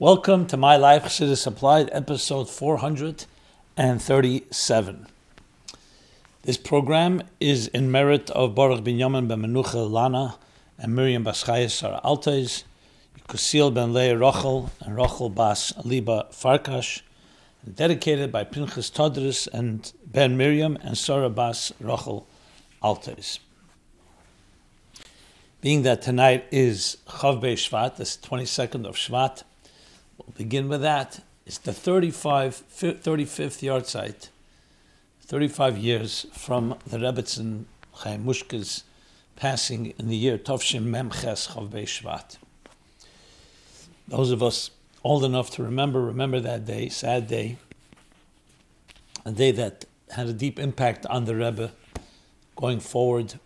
Welcome to My Life Chassidus Applied, episode 437. This program is in merit of Baruch Binyomen Ben Menuchah Lana and Miriam Bas Chaya Sara Alteis, Yekusil Ben Le'er Rochel and Rochel Bas Liba Farkash, and dedicated by Pinchas Todris and Ben Miriam and Sara Bas Rochel Alteis. Being that tonight is Chav Bei Shvat, this 22nd of Shvat, we'll begin with that. It's the 35th yahrzeit, 35 years from the Rebbetzin Chaimushka's passing in the year Tovshin Memches Chav Bei Shvat. Those of us old enough to remember that day, sad day, a day that had a deep impact on the Rebbe going forward,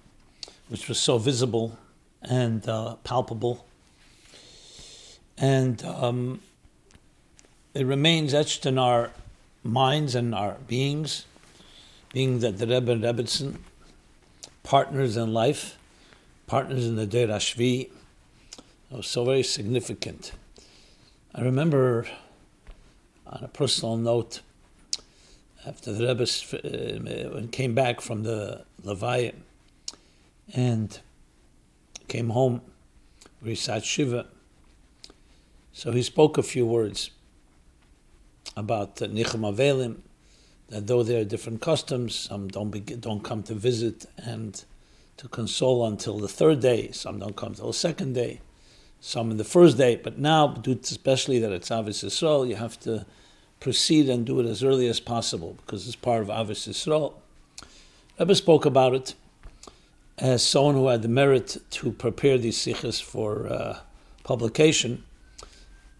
which was so visible and palpable. And it remains etched in our minds and our beings, being that the Rebbe and Rebbetzin, partners in life, partners in the Deir HaShvi, was so very significant. I remember, on a personal note, after the Rebbe came back from the Levaya and came home, we sat Shiva. So he spoke a few words about Nichum Avelim, that though there are different customs, some don't come to visit and to console until the third day, some don't come till the second day, some on the first day, but now, due to especially that it's Avos Yisrael, you have to proceed and do it as early as possible because it's part of Avos Yisrael. Rebbe spoke about it as someone who had the merit to prepare these sichas for publication.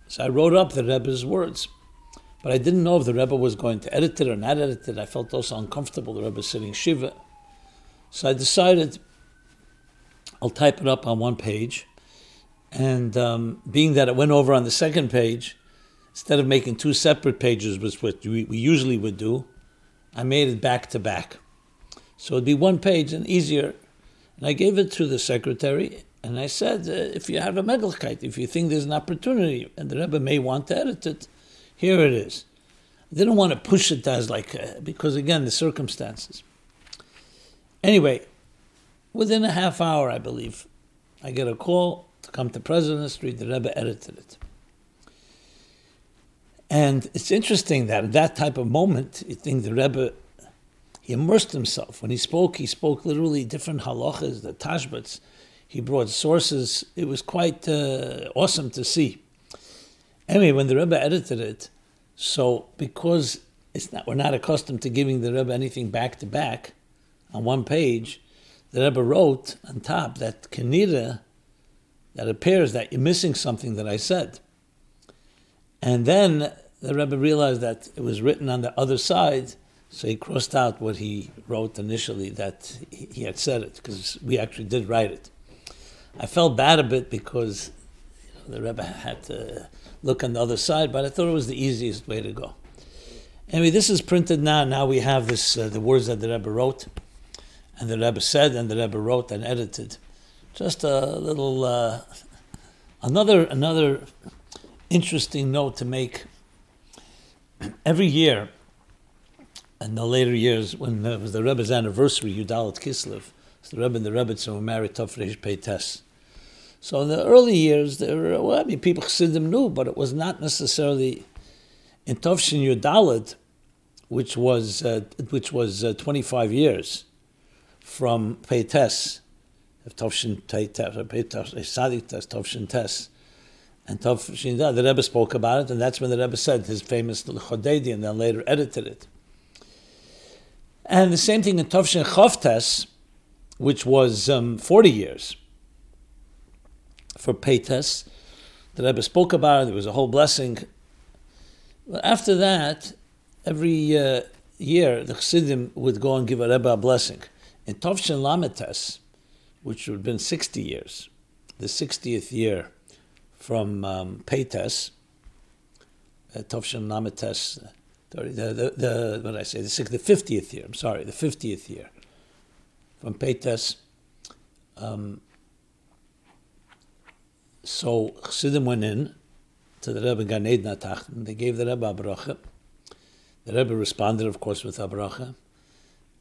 So I wrote up the Rebbe's words, but I didn't know if the Rebbe was going to edit it or not edit it. I felt also uncomfortable, the Rebbe sitting Shiva. So I decided I'll type it up on one page. And being that it went over on the second page, instead of making two separate pages, which we usually would do, I made it back to back. So it'd be one page and easier. And I gave it to the secretary. And I said, if you have a Möglichkeit, if you think there's an opportunity, and the Rebbe may want to edit it, here it is. I didn't want to push it as because again, the circumstances. Anyway, within a half hour, I believe, I get a call to come to President Street. The Rebbe edited it. And it's interesting that at that type of moment, you think the Rebbe, he immersed himself. When he spoke literally different halachas, the tashbats. He brought sources. It was quite awesome to see. Anyway, when the Rebbe edited it, so because we're not accustomed to giving the Rebbe anything back to back on one page, the Rebbe wrote on top that Kenira, that appears that you're missing something that I said. And then the Rebbe realized that it was written on the other side, so he crossed out what he wrote initially, that he had said it, because we actually did write it. I felt bad a bit because the Rebbe had to look on the other side, but I thought it was the easiest way to go. Anyway, this is printed now. Now we have this the words that the Rebbe wrote, and the Rebbe said, and the Rebbe wrote and edited. Just a little another interesting note to make. Every year, in the later years, when it was the Rebbe's anniversary, Yud Aleph Kislev. So the Rebbe and the Rebbetzin were married Tov Reish Pei Tes. So in the early years, people Chassidim knew, but it was not necessarily in Tovshin Yudalad, which was 25 years from Pei Tes, Tovshin Pei Tes, Sadik Tes, Tovshin Tes, and Tovshin Yudalad. The Rebbe spoke about it, and that's when the Rebbe said his famous Chodedi, and then later edited it. And the same thing in Tovshin Chav Tes, which was 40 years for Pei Tes. The Rebbe spoke about it. There was a whole blessing. But after that, every year, the Chassidim would go and give a Rebbe a blessing. In Tovshin Lamed Tes, which would have been 60 years, the 60th year from Pei Tes, Tovshin Lamed Tes, the 50th year, I'm sorry, the 50th year. From Pei Tes, so Chassidim went in to the Rebbe Gan Eden Atachten. They gave the Rebbe a bracha. The Rebbe responded, of course, with a bracha.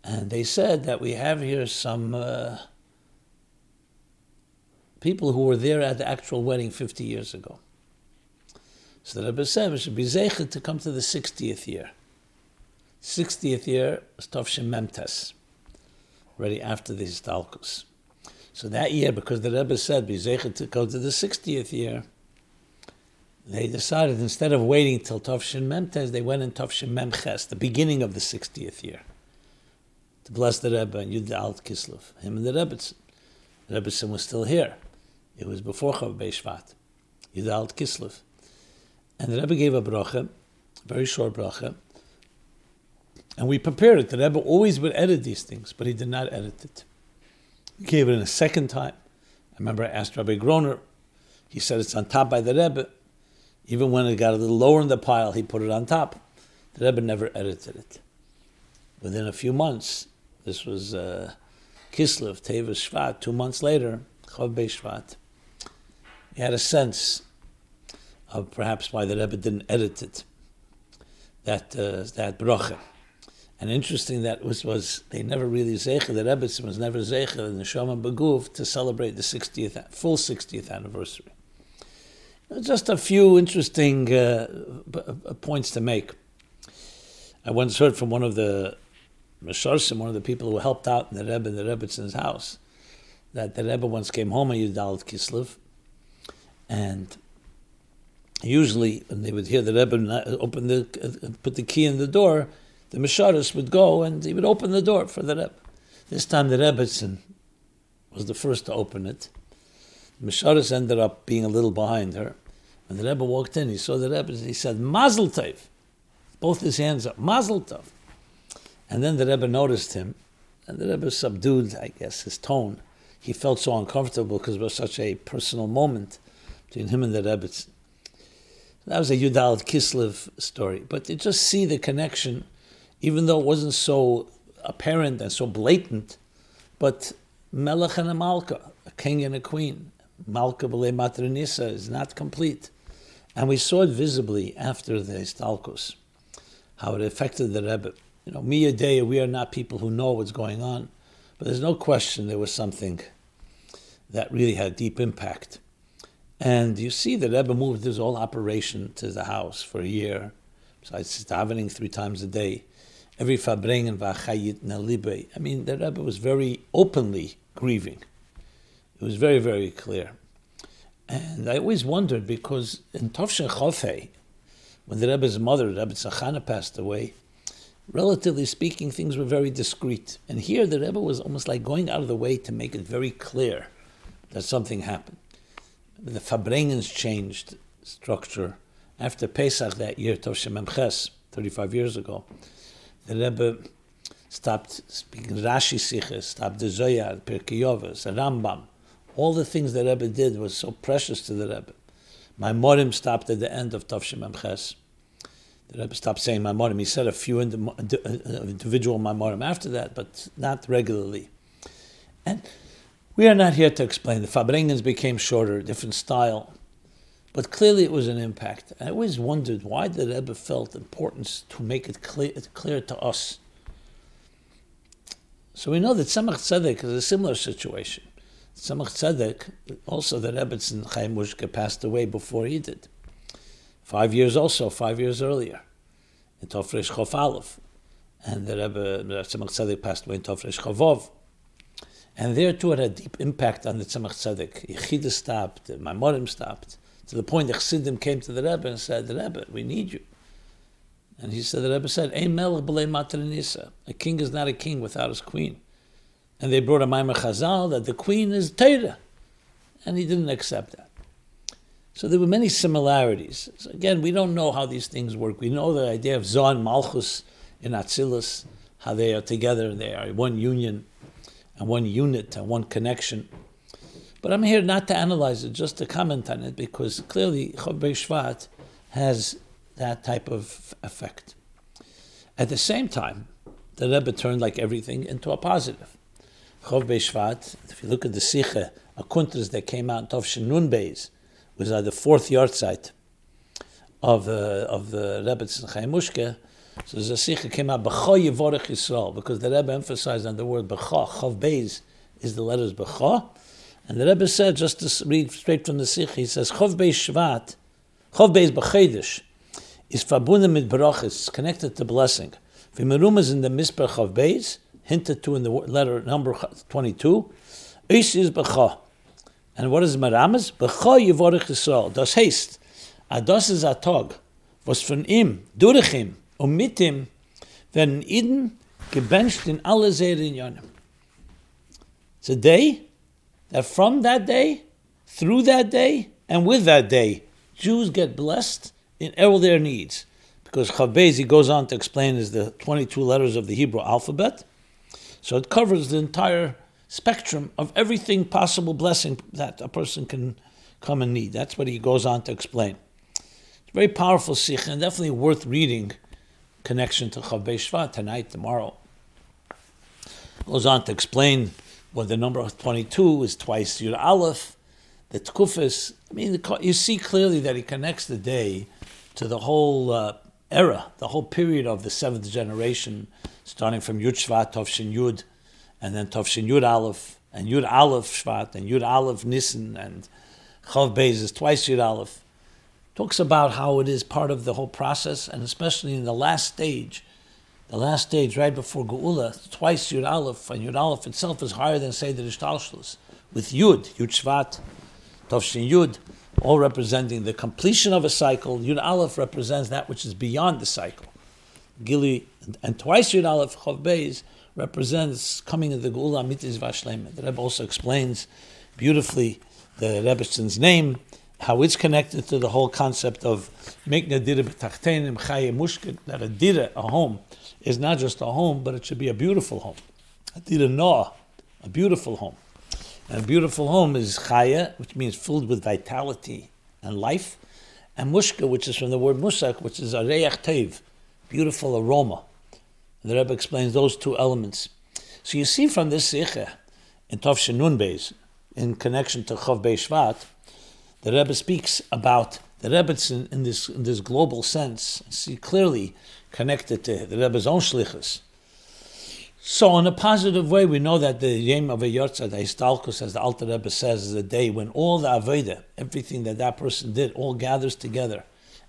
And they said that we have here some people who were there at the actual wedding 50 years ago. So the Rebbe said we should be zeichet to come to the 60th year. 60th year is Tov Shem Memtes, already after the Histalkus. So that year, because the Rebbe said be zeichet to go to the 60th year, they decided instead of waiting till Tov Shem Memtes, they went in Tov Shem Memches, the beginning of the 60th year, to bless the Rebbe and Yud Alt Kislev, him and the Rebbetzin. The Rebbetzin was still here. It was before Chav Bei Shvat, Yud Alt Kislev. And the Rebbe gave a bracha, a very short bracha, and we prepared it. The Rebbe always would edit these things, but he did not edit it. He gave it in a second time. I remember I asked Rabbi Groner. He said it's on top by the Rebbe. Even when it got a little lower in the pile, he put it on top. The Rebbe never edited it. Within a few months, this was Kislev, Tevis, Shvat, 2 months later, Chav Bei Shvat, he had a sense of perhaps why the Rebbe didn't edit it, that bracha. And interesting that was they never really zeicher, the Rebbe was never zeicher in the Neshama Beguf to celebrate the 60th, full 60th anniversary. Just a few interesting points to make. I once heard from one of the Mesharsim, one of the people who helped out in the Rebbe in the Rebbezin's house, that the Rebbe once came home on Yud Aleph Kislev, and usually when they would hear the Rebbe put the key in the door, the Mesharis would go and he would open the door for the Rebbe. This time the Rebbetzin was the first to open it. The Mesharis ended up being a little behind her. When the Rebbe walked in, he saw the Rebbe and he said, Mazel Tov! Both his hands up, Mazel Tov! And then the Rebbe noticed him, and the Rebbe subdued, I guess, his tone. He felt so uncomfortable because it was such a personal moment between him and the Rebbetzin. That was a Yud Aleph Kislev story, but you just see the connection, even though it wasn't so apparent and so blatant, but Melech and a Malka, a king and a queen, Malka B'lei Matronisa is not complete. And we saw it visibly after the Histalkus, how it affected the Rebbe. You know, Miyadei, we are not people who know what's going on, but there's no question there was something that really had a deep impact. And you see the Rebbe moved his whole operation to the house for a year, besides davening 3 times a day, every fabrengen v'achayit nalibe. I mean, the Rebbe was very openly grieving. It was very, very clear. And I always wondered, because in Tov Shem Chofei, when the Rebbe's mother, Rebbe Zachanah, passed away, relatively speaking, things were very discreet. And here the Rebbe was almost like going out of the way to make it very clear that something happened. The Fabrengens changed structure. After Pesach that year, Tov Shem Memches, 35 years ago, the Rebbe stopped speaking Rashi Siches, stopped the Zohar, Pirkei Avos, Rambam. All the things the Rebbe did was so precious to the Rebbe. Maimorim stopped at the end of Tov Shem Memches. The Rebbe stopped saying Maimorim. He said a few individual Maimorim after that, but not regularly. And we are not here to explain. The Fabrengens became shorter, different style. But clearly it was an impact. I always wondered why the Rebbe felt importance to make it clear to us. So we know that Tzemach Tzedek is a similar situation. Tzemach Tzedek, also the Rebbetzin Chaimushka passed away before he did. 5 years also, 5 years earlier, in Tov Resh Chof Aleph. And the Rebbe, Tzemach Tzedek passed away in Tov Resh Chavov. And there, too, it had a deep impact on the Tzemach Tzedek. Yechida stopped, Maimorim stopped, to the point that Chassidim came to the Rebbe and said, Rebbe, we need you. And he said, the Rebbe said, Ein melech b'lei matronisa. A king is not a king without his queen. And they brought a Maimer Chazal that the queen is Teira. And he didn't accept that. So there were many similarities. So again, we don't know how these things work. We know the idea of Zohar and Malchus in Atzilus, how they are together, they are one union, and one unit, and one connection. But I'm here not to analyze it, just to comment on it, because clearly Chav Bei Shvat has that type of effect. At the same time, the Rebbe turned, like everything, into a positive. Chav Bei Shvat, if you look at the Sicha, a Kuntras that came out in Tov Shin Nun Beis, was at the 4th yahrzeit of the Rebbetzin Chaimushka. So the Sikha came out B'cha Yivorech Yisrael, because the Rebbe emphasized on the word B'cha. Chav Beis is the letters B'cha, and the Rebbe said, just to read straight from the Sikha, he says Chav Beis Shvat, Chav Beis B'chaydish is Fabunim mit Barachis, connected to blessing. V'merum is in the Mispar Chav Beis, hinted to in the letter number 22. Is B'cha, and what is Meramis? B'cha Yivorech Yisrael. Das heißt, Ados is a Tag, was von ihm, durch ihm, und mit ihm werden Iden gebencht in alle Serien Yonim. It's a day that from that day, through that day, and with that day, Jews get blessed in all their needs. Because Chavez, he goes on to explain, is the 22 letters of the Hebrew alphabet. So it covers the entire spectrum of everything possible blessing that a person can come and need. That's what he goes on to explain. It's a very powerful sikh and definitely worth reading. Connection to Chav Beis Shvat tonight, tomorrow. Goes on to explain what the number of 22 is twice Yud Aleph, the Tkufis. I mean, you see clearly that he connects the day to the whole era, the whole period of the seventh generation, starting from Yud Shvat, Tov Shin Yud, and then Tov Shin Yud Aleph, and Yud Aleph Shvat, and Yud Aleph Nisan, and Chav Beis is twice Yud Aleph. Talks about how it is part of the whole process, and especially in the last stage right before Geula, twice Yud Aleph, and Yud Aleph itself is higher than, say, the Rishtalshlus, with Yud, Yud Shvat, Tov Shin Yud, all representing the completion of a cycle. Yud Aleph represents that which is beyond the cycle. Gili, and twice Yud Aleph, Chav Beis, represents coming of the Geula, Mitzvah Vashlema. The Rebbe also explains beautifully the Rebbetzins name, how it's connected to the whole concept of making a dira b'tachtenim chaya mushka, that a dira, a home, is not just a home, but it should be a beautiful home. A dira noah, a beautiful home. And a beautiful home is chaya, which means filled with vitality and life, and mushka, which is from the word musak, which is a reach tev, beautiful aroma. And the Rebbe explains those two elements. So you see from this sikha, in Tov Shin Nun Beis, in connection to Chav Beis Shvat, the Rebbe speaks about the Rebbetzin in this global sense. See clearly connected to the Rebbe's own shlichus. So, in a positive way, we know that the Yom of a Yortzad, the Histalkus, as the Alter Rebbe says, is a day when all the Aveda, everything that person did, all gathers together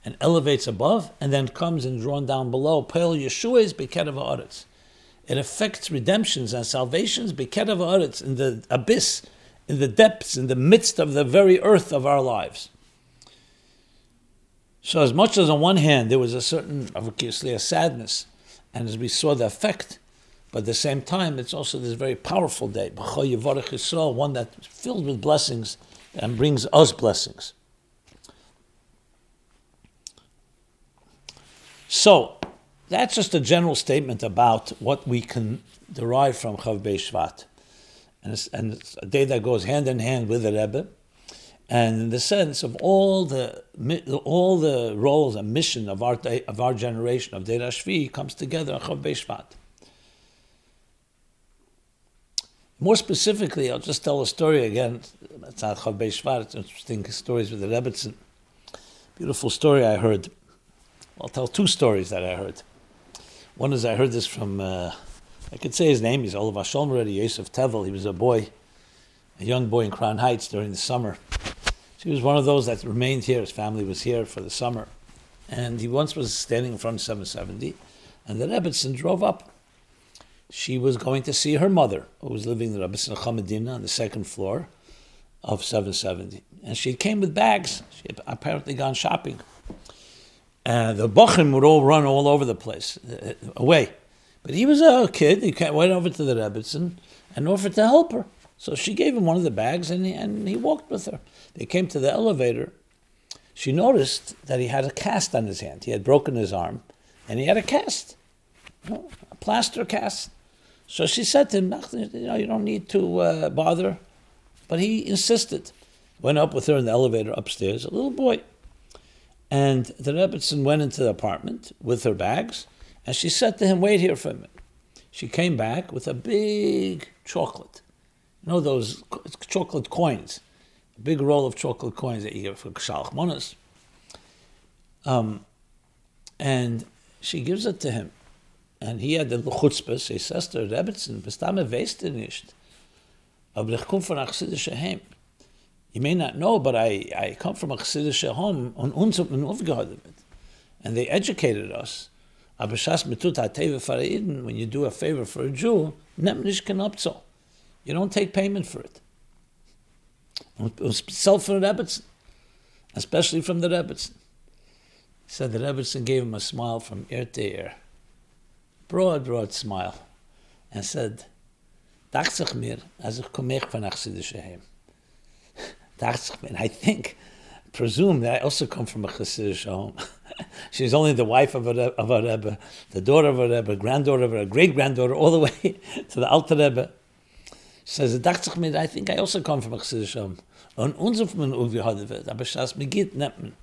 and elevates above, and then comes and drawn down below. Peil Yeshua's Bekedav Haaretz. It affects redemptions and salvations Bekedav Haaretz, in the abyss, in the depths, in the midst of the very earth of our lives. So as much as on one hand there was a certain, obviously, a sadness, and as we saw the effect, but at the same time it's also this very powerful day, B'cha Yivorech Yisrael, one that's filled with blessings and brings us blessings. So that's just a general statement about what we can derive from Chav Beis Shvat. And it's a day that goes hand in hand with the Rebbe, and in the sense of all the roles and mission of our generation of Deira Shvi comes together on Chav Beis Shvat. More specifically, I'll just tell a story again. It's not Chav Beis Shvat. It's interesting stories with the Rebbetzin. Beautiful story I heard. I'll tell two stories that I heard. One is I heard this from. I could say his name, he's Olav Hasholm already, Yosef Tevel. He was a young boy in Crown Heights during the summer. So he was one of those that remained here, his family was here for the summer. And he once was standing in front of 770, and the Rebbetzin drove up. She was going to see her mother, who was living in the Rebbetzin Chamadina on the second floor of 770. And she came with bags, she had apparently gone shopping. And the Bochim would all run all over the place, away. But he was a kid, he went over to the Rebbetzin and offered to help her. So she gave him one of the bags and he walked with her. They came to the elevator. She noticed that he had a cast on his hand. He had broken his arm and he had a cast, a plaster cast. So she said to him, you don't need to bother. But he insisted. Went up with her in the elevator upstairs, a little boy. And the Rebbetzin went into the apartment with her bags. And she said to him, wait here for a minute. She came back with a big chocolate. You know those chocolate coins, a big roll of chocolate coins that you get for Shalach Monas. And she gives it to him. And he had the chutzpah, so he says to Rebbetzin, Bestame weißt du nicht, aber ich komme von a chassidische Heim. You may not know, but I come from a chassidische home, und uns hat man aufgehalten mit. And they educated us. Aber schas mitut ha-teve fara'iden, when you do a favor for a Jew, nem nish ken abzo. You don't take payment for it. And itself from Rebbetzin, especially from the Rebbetzin. He said the Rebbetzin gave him a smile from ear to ear. Broad, broad smile, and said, "Dachtzich mir, as ich komech von achsidische heim. Dachtzich mir, I think, presume that I also come from a chassidische home. She's only the wife of a Rebbe, the daughter of a Rebbe, granddaughter of a great-granddaughter, all the way to the Alter Rebbe. She says, "Dachtzich mir, I think I also come from a chassidische home. Und unzuf men ugehade wird, aber schas mir geht nemen."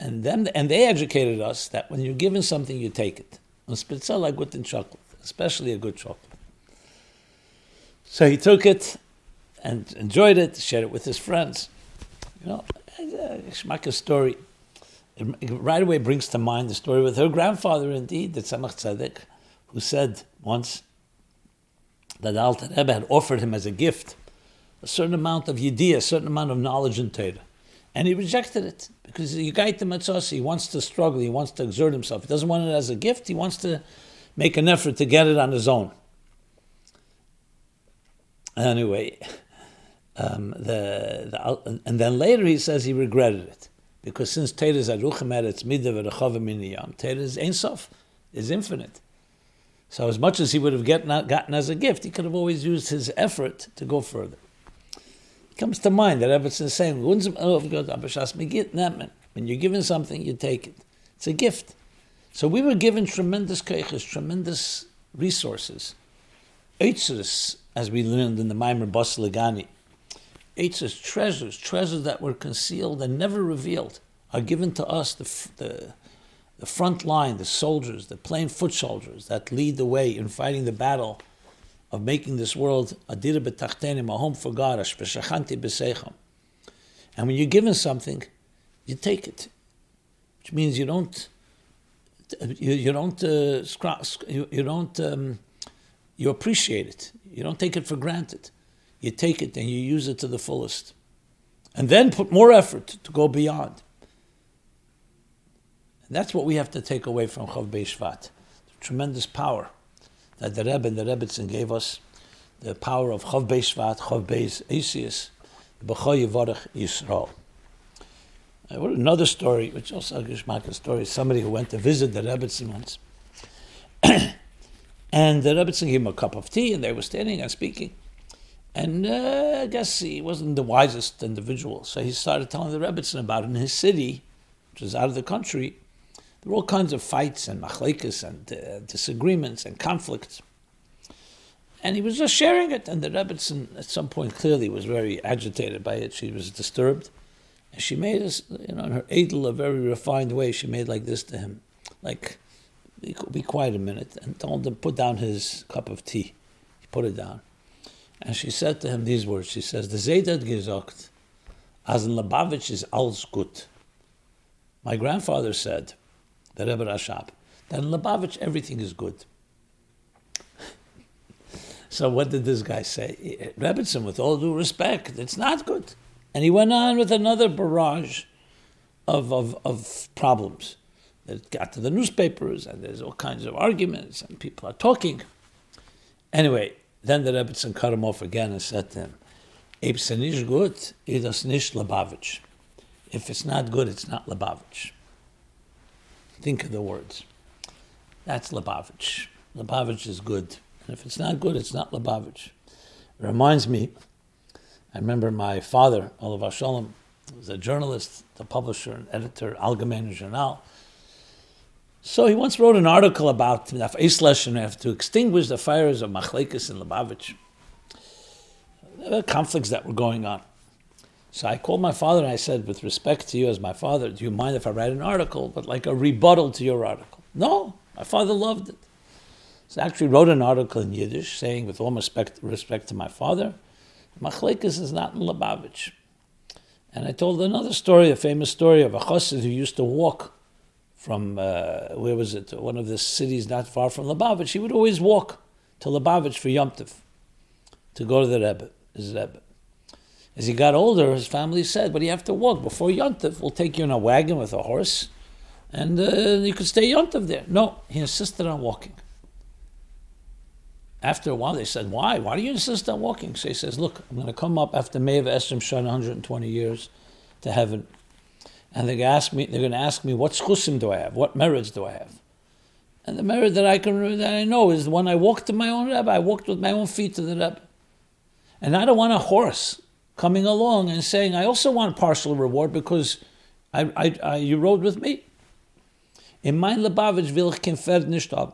And they educated us that when you're given something, you take it. On spitzel, I got in chocolate, especially a good chocolate. So he took it and enjoyed it, shared it with his friends. You know, Shmaka's story right away brings to mind the story with her grandfather, indeed, the Tzemach Tzedek, who said once that the Alter Rebbe had offered him as a gift a certain amount of yidiyah, a certain amount of knowledge and Torah. And he rejected it because he wants to struggle, he wants to exert himself. He doesn't want it as a gift, he wants to make an effort to get it on his own. Anyway, and then later he says he regretted it because since Torah is aruchim eretz midah v'rechavim min hayam, Torah is ein sof, is infinite. So as much as he would have gotten as a gift, he could have always used his effort to go further. Comes to mind that Rebbetzin is saying, when you're given something, you take it. It's a gift. So we were given tremendous keiches, tremendous resources. Eitzes, as we learned in the Maimer Bas Ligani, Eitzes, treasures that were concealed and never revealed, are given to us, the front line, the soldiers, the plain foot soldiers that lead the way in fighting the battle of making this world a dira b'tachtenim, a home for God, a shveshachanti b'seicham. And when you're given something, you take it, which means you appreciate it. You don't take it for granted. You take it and you use it to the fullest, and then put more effort to go beyond. And that's what we have to take away from Chav B'Shvat, the tremendous power that the Rebbe and the Rebbetzin gave us, the power of Chav B'Shvat, Chav Beis Isius, B'cho Yivarech Yisrael. Another story, which also a Gishmaka story, somebody who went to visit the Rebbetzin once. And the Rebbetzin gave him a cup of tea, and they were standing and speaking. And I guess he wasn't the wisest individual, so he started telling the Rebbetzin about in his city, which was out of the country, there were all kinds of fights and machlekes and disagreements and conflicts. And he was just sharing it. And the Rebbetzin, at some point, clearly was very agitated by it. She was disturbed. And she made us, in her edel, a very refined way, she made like this to him. Like, be quiet a minute. And told him, put down his cup of tea. He put it down. And she said to him these words. She says, "The Zaydat gesagt, as in Lubavitch is alles gut." My grandfather said, the Rebbe Rashab, that in Lubavitch everything is good. So what did this guy say? Rebbetzin, with all due respect, it's not good. And he went on with another barrage of problems. It got to the newspapers, and there's all kinds of arguments, and people are talking. Anyway, then the Rebbetzin cut him off again and said to him, "If it's not good, it's not Lubavitch. If it's not good, it's not Lubavitch." Think of the words. That's Lubavitch. Lubavitch is good. And if it's not good, it's not Lubavitch. It reminds me, I remember my father, Olav Sholem, was a journalist, the publisher and editor, Algemeiner Journal. So he once wrote an article about to extinguish the fires of machlekes in Lubavitch. There were conflicts that were going on. So I called my father and I said, with respect to you as my father, do you mind if I write an article, but like a rebuttal to your article? No, my father loved it. So I actually wrote an article in Yiddish saying, with all respect to my father, machlekes is not in Lubavitch. And I told another story, a famous story of a chassid who used to walk from where was it? One of the cities not far from Lubavitch. He would always walk to Lubavitch for Yom Tov to go to the Rebbe, his Rebbe. As he got older, his family said, "But you have to walk before Yom Tov. We'll take you in a wagon with a horse, and you could stay Yom Tov there." No, he insisted on walking. After a while, they said, "Why? Why do you insist on walking?" So he says, "Look, I'm going to come up after Meiv Esrim Shana, 120 years, to heaven, and they're going to ask me, what schusim do I have? What merits do I have? And the merit that I know is the one I walked to my own Rebbe. I walked with my own feet to the Rebbe, and I don't want a horse coming along and saying I also want partial reward because you rode with me. In my Lubavitch will ich kein Pferd nicht haben.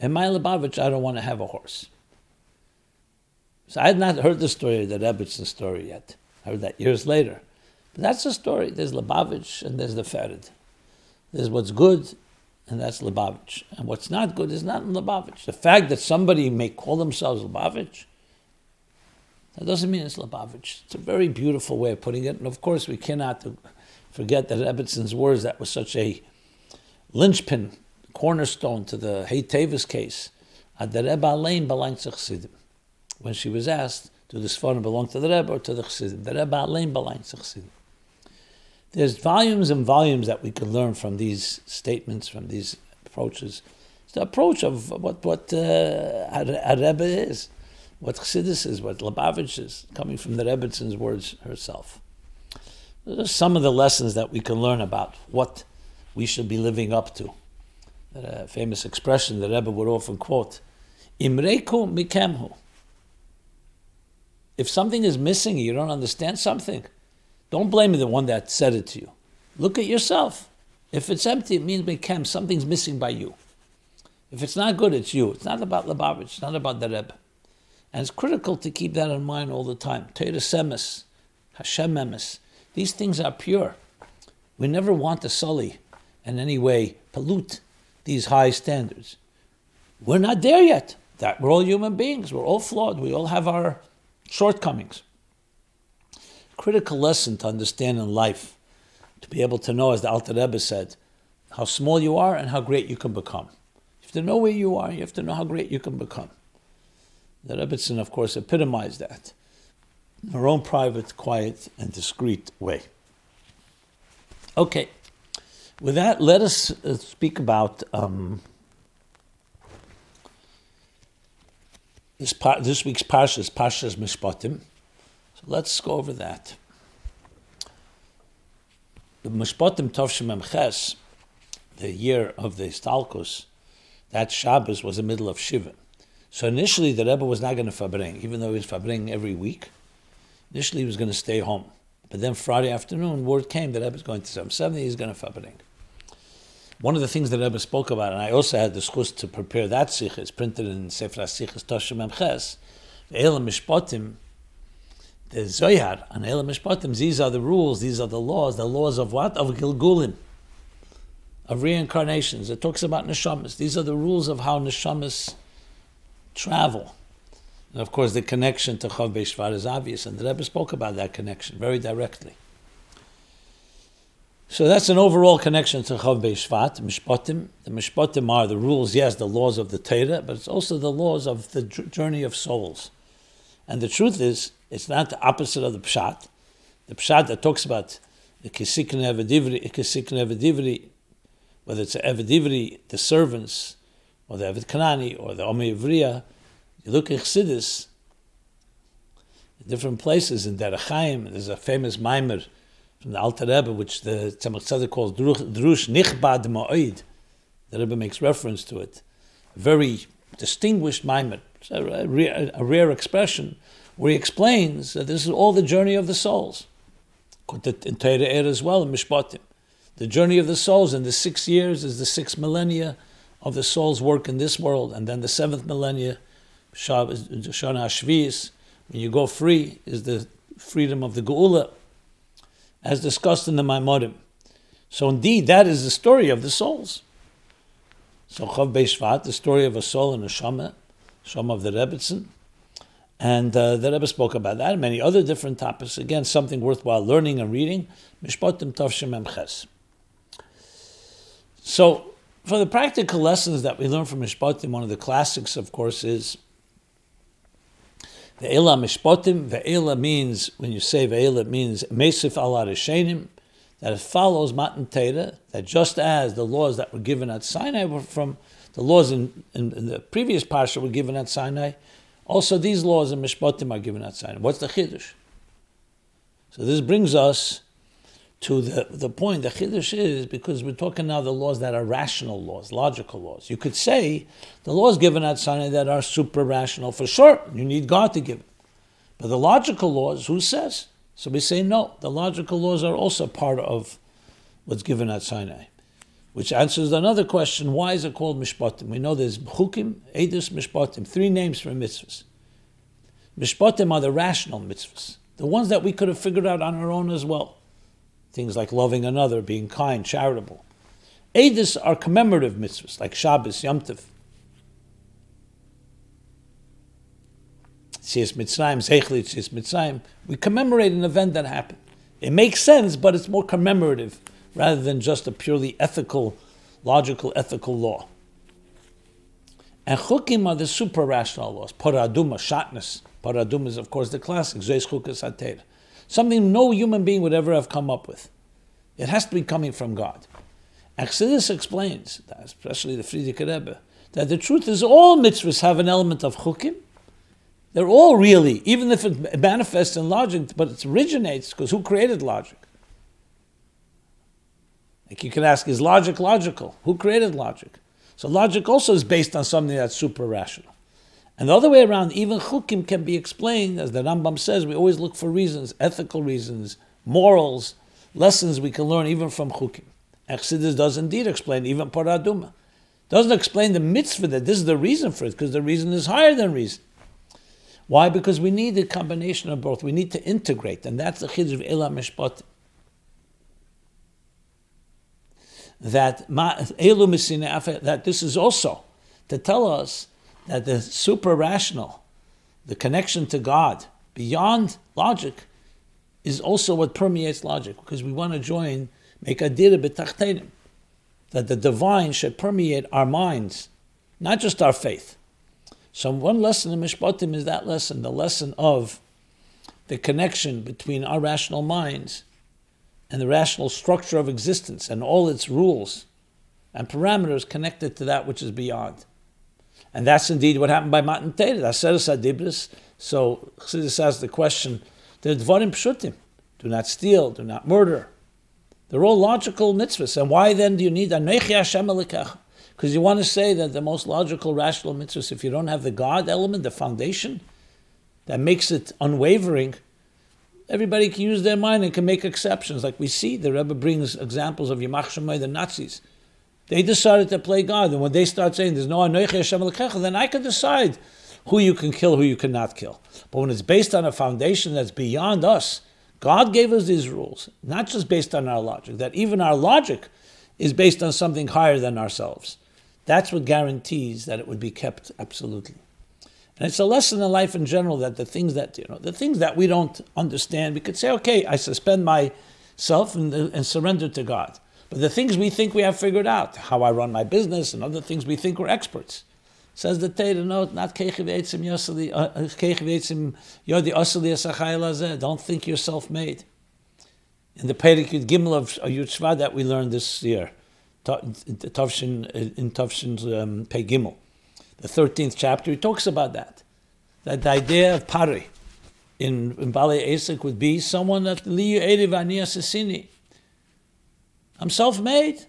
In my Lubavitch, I don't want to have a horse." So I had not heard the story of the Rebbetzin story yet. I heard that years later. But that's the story. There's Lubavitch and there's the Pferd. There's what's good, and that's Lubavitch. And what's not good is not in Lubavitch. The fact that somebody may call themselves Lubavitch, that doesn't mean it's Lubavitch. It's a very beautiful way of putting it. And of course, we cannot forget that Rebbetzin's words, that was such a linchpin, cornerstone to the Hay Tevis case. Ad the Rebbe Alein belongs to Chesidim. When she was asked, do the Sforim belong to the Rebbe or to the Chesidim? The Rebbe Alein belongs to Chesidim. There's volumes and volumes that we can learn from these statements, from these approaches. It's the approach of what Rebbe is, what Chassidus is, what Lubavitch is, coming from the Rebbetzin's words herself. Those are some of the lessons that we can learn about what we should be living up to. A famous expression the Rebbe would often quote, Imreiku mikemhu. If something is missing, you don't understand something, don't blame the one that said it to you. Look at yourself. If it's empty, it means mikem, something's missing by you. If it's not good, it's you. It's not about Lubavitch, it's not about the Rebbe. And it's critical to keep that in mind all the time. Teres emes, Hashem emes. These things are pure. We never want to sully in any way, pollute these high standards. We're not there yet. That we're all human beings. We're all flawed. We all have our shortcomings. Critical lesson to understand in life, to be able to know, as the Alter Rebbe said, how small you are and how great you can become. You have to know where you are. You have to know how great you can become. The Rebbetzin, of course, epitomized that in her own private, quiet, and discreet way. Okay, with that, let us speak about this week's parsha is Parshas Mishpatim. So let's go over that. The Mishpatim Tov Shem Mem Ches, the year of the Histalkus, that Shabbos was the middle of Shiva. So initially the Rebbe was not going to farbring, even though he was farbring every week. Initially he was going to stay home. But then Friday afternoon, word came that Rebbe's going to 770, he's going to farbring. One of the things that Rebbe spoke about, and I also had the schus to prepare that sikh, it's printed in Sefer HaSichos Tov Shem Mem Ches, Eil HaMishpatim, the Zohar, and Eil HaMishpatim, these are the rules, these are the laws of what? Of Gilgulim, of reincarnations. It talks about Neshamas. These are the rules of how Neshamas travel. And of course the connection to Chav B'Shvat is obvious, and the Rebbe spoke about that connection very directly. So that's an overall connection to Chav B'Shvat, Mishpatim. The Mishpatim are the rules, yes, the laws of the Torah, but it's also the laws of the journey of souls. And the truth is, it's not the opposite of the Pshat. The Pshat that talks about the Kisik and Eved Ivri, whether it's the Eved Ivri, the servants, or the Eved Kanani, or the Omei Ivriya. You look at Chassidus, different places in Derech Chaim, there's a famous maimer from the Alter Rebbe, which the Tzemach Tzedek calls Drush Nichbad Ma'oid. The Rebbe makes reference to it. A very distinguished maimer, a rare expression, where he explains that this is all the journey of the souls. In Torah as well, in Mishpatim. The journey of the souls in the 6 years is the 6 millennia, of the soul's work in this world, and then the 7th millennia, Shana Shvi'is, when you go free, is the freedom of the Geula, as discussed in the Maimorim. So indeed, that is the story of the souls. So Chav B'Shvat, the story of a soul and a Shama of the Rebbetzin, and the Rebbe spoke about that and many other different topics. Again, something worthwhile learning and reading. Mishpatim Tov Shem Mem Ches. So, for the practical lessons that we learn from Mishpatim, one of the classics, of course, is Ve'ela Mishpatim. Ve'ela means, when you say Ve'ela, it means Mesif ala Rishenim, that it follows Matan Teda, that just as the laws that were given at Sinai were from, the laws in the previous parsha were given at Sinai, also these laws in Mishpatim are given at Sinai. What's the Chiddush? So this brings us to the point. The Chiddush is, because we're talking now the laws that are rational laws, logical laws. You could say the laws given at Sinai that are super rational, for sure, you need God to give it. But the logical laws, who says? So we say, no, the logical laws are also part of what's given at Sinai. Which answers another question, why is it called Mishpatim? We know there's Chukim, Eidos, Mishpatim, three names for mitzvahs. Mishpatim are the rational mitzvahs, the ones that we could have figured out on our own as well. Things like loving another, being kind, charitable. Eidos are commemorative mitzvahs, like Shabbos, Yom Tov. Tzias Mitzrayim, Zeichli Tzias Mitzrayim. We commemorate an event that happened. It makes sense, but it's more commemorative rather than just a purely ethical, logical, ethical law. And chukim are the super-rational laws. Paraduma, shatness. Paraduma is, of course, the classic. Zeis chukas haTorah. Something no human being would ever have come up with. It has to be coming from God. Exodus explains, especially the Frierdiker Rebbe, that the truth is all mitzvahs have an element of chukim. They're all really, even if it manifests in logic, but it originates, because who created logic? Like you can ask, is logic logical? Who created logic? So logic also is based on something that's super rational. And the other way around, even chukim can be explained, as the Rambam says, we always look for reasons, ethical reasons, morals, lessons we can learn even from chukim. Exodus does indeed explain, even paraduma. Doesn't explain the mitzvah, that this is the reason for it, because the reason is higher than reason. Why? Because we need a combination of both. We need to integrate, and that's the chiddush of Eila Mishpatim. That this is also to tell us that the super-rational, the connection to God beyond logic, is also what permeates logic, because we want to join mekadira b'tachtenim, that the divine should permeate our minds, not just our faith. So one lesson in Mishpatim is that lesson, the lesson of the connection between our rational minds and the rational structure of existence and all its rules and parameters connected to that which is beyond. And that's indeed what happened by Matan Teda. Aseres HaDibros. So Chassidus asks the question, they're dvarim pshutim. Do not steal, do not murder. They're all logical mitzvahs. And why then do you need Anochi Hashem Elokecha? Because you want to say that the most logical, rational mitzvahs, if you don't have the God element, the foundation, that makes it unwavering, everybody can use their mind and can make exceptions. Like we see, the Rebbe brings examples of Yimach Shammai, the Nazis. They decided to play God. And when they start saying there's no Anochi Hashem Elokecha, then I can decide who you can kill, who you cannot kill. But when it's based on a foundation that's beyond us, God gave us these rules, not just based on our logic, that even our logic is based on something higher than ourselves. That's what guarantees that it would be kept absolutely. And it's a lesson in life in general that the things that, the things that we don't understand, we could say, okay, I suspend myself and surrender to God. But the things we think we have figured out, how I run my business and other things we think we're experts. Says the Torah, no, not keichiv eitzim yodi asli esachai lazeh. Don't think you're self-made. In the Perek Yud Gimel of Yud Shvat that we learned this year, in Tavshin Pei Gimel, the 13th chapter, he talks about that. That the idea of pari in Bali Esek would be someone that liyu eriv ani asesini. I'm self-made.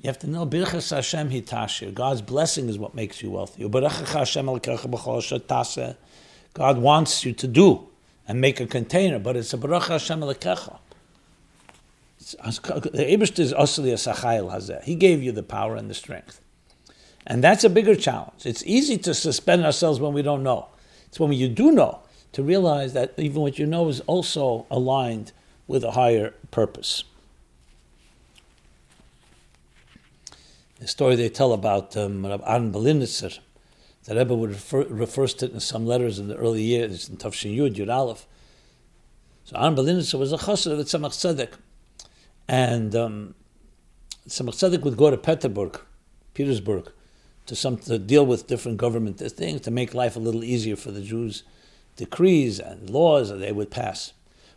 You have to know, Birchas Hashem hitashir. God's blessing is what makes you wealthy. God wants you to do and make a container, but it's a Baruch Hashem Elokecha. The Eibushter is Asli Asachayil Hazeh. He gave you the power and the strength. And that's a bigger challenge. It's easy to suspend ourselves when we don't know. It's when you do know, to realize that even what you know is also aligned with a higher purpose. The story they tell about Aaron Belinitser, the Rebbe would refers to it in some letters in the early years, in Tafshin Yud, Yud Aleph. So Aaron Belinitser was a chassid of the Tzemach Tzedek. And Tzemach Tzedek would go to Petersburg, to deal with different government things, to make life a little easier for the Jews. Decrees and laws that they would pass.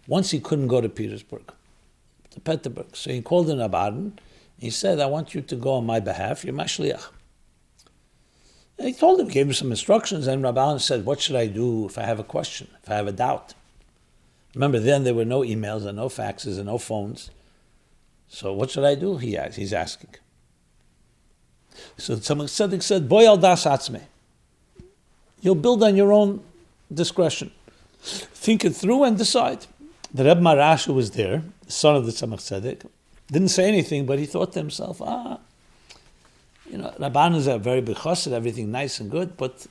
Once he couldn't go to Petersburg. So he called in Abaddon. He said, I want you to go on my behalf. You're my shliach. And he told him, gave him some instructions, and Rabban said, what should I do if I have a question, if I have a doubt? Remember, then there were no emails and no faxes and no phones. So what should I do? He's asking. So Tzemach Tzedek said, Boy al das atzmei. You'll build on your own discretion. Think it through and decide. The Rebbe Maharash, who was there, the son of the Tzemach Tzedek, didn't say anything, but he thought to himself, Rabban is a very big chassid, everything nice and good, but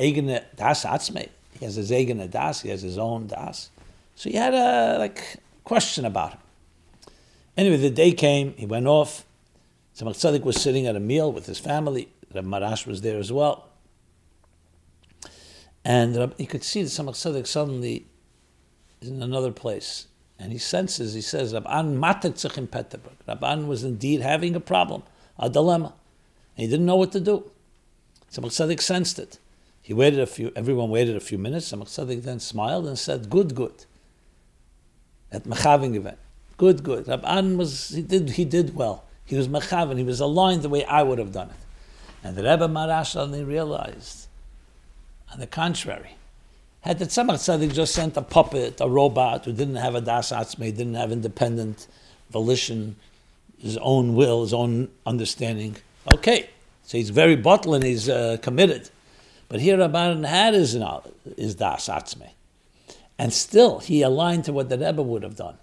eigene das atzmei. He has his eigene das, he has his own das. So he had a question about him. Anyway, the day came, he went off. Tzemach Tzedek was sitting at a meal with his family. Rebbe Maharash was there as well. And he could see that Tzemach Tzedek suddenly is in another place. And he says, Rabban matet sich in Petersburg. Rabban was indeed having a problem, a dilemma. And he didn't know what to do. Tzemach Tzedek sensed it. Everyone waited a few minutes. Tzemach Tzedek then smiled and said, good. At Mechaving event. Good. Rabban he did well. He was Mechaving. He was aligned the way I would have done it. And the Rebbe Maharash suddenly realized, on the contrary, had the Tzemach Tzedek just sent a puppet, a robot, who didn't have a das atzmei, didn't have independent volition, his own will, his own understanding. Okay, so he's very bottle and he's committed. But here Rabban had his das atzmei. And still, he aligned to what the Rebbe would have done.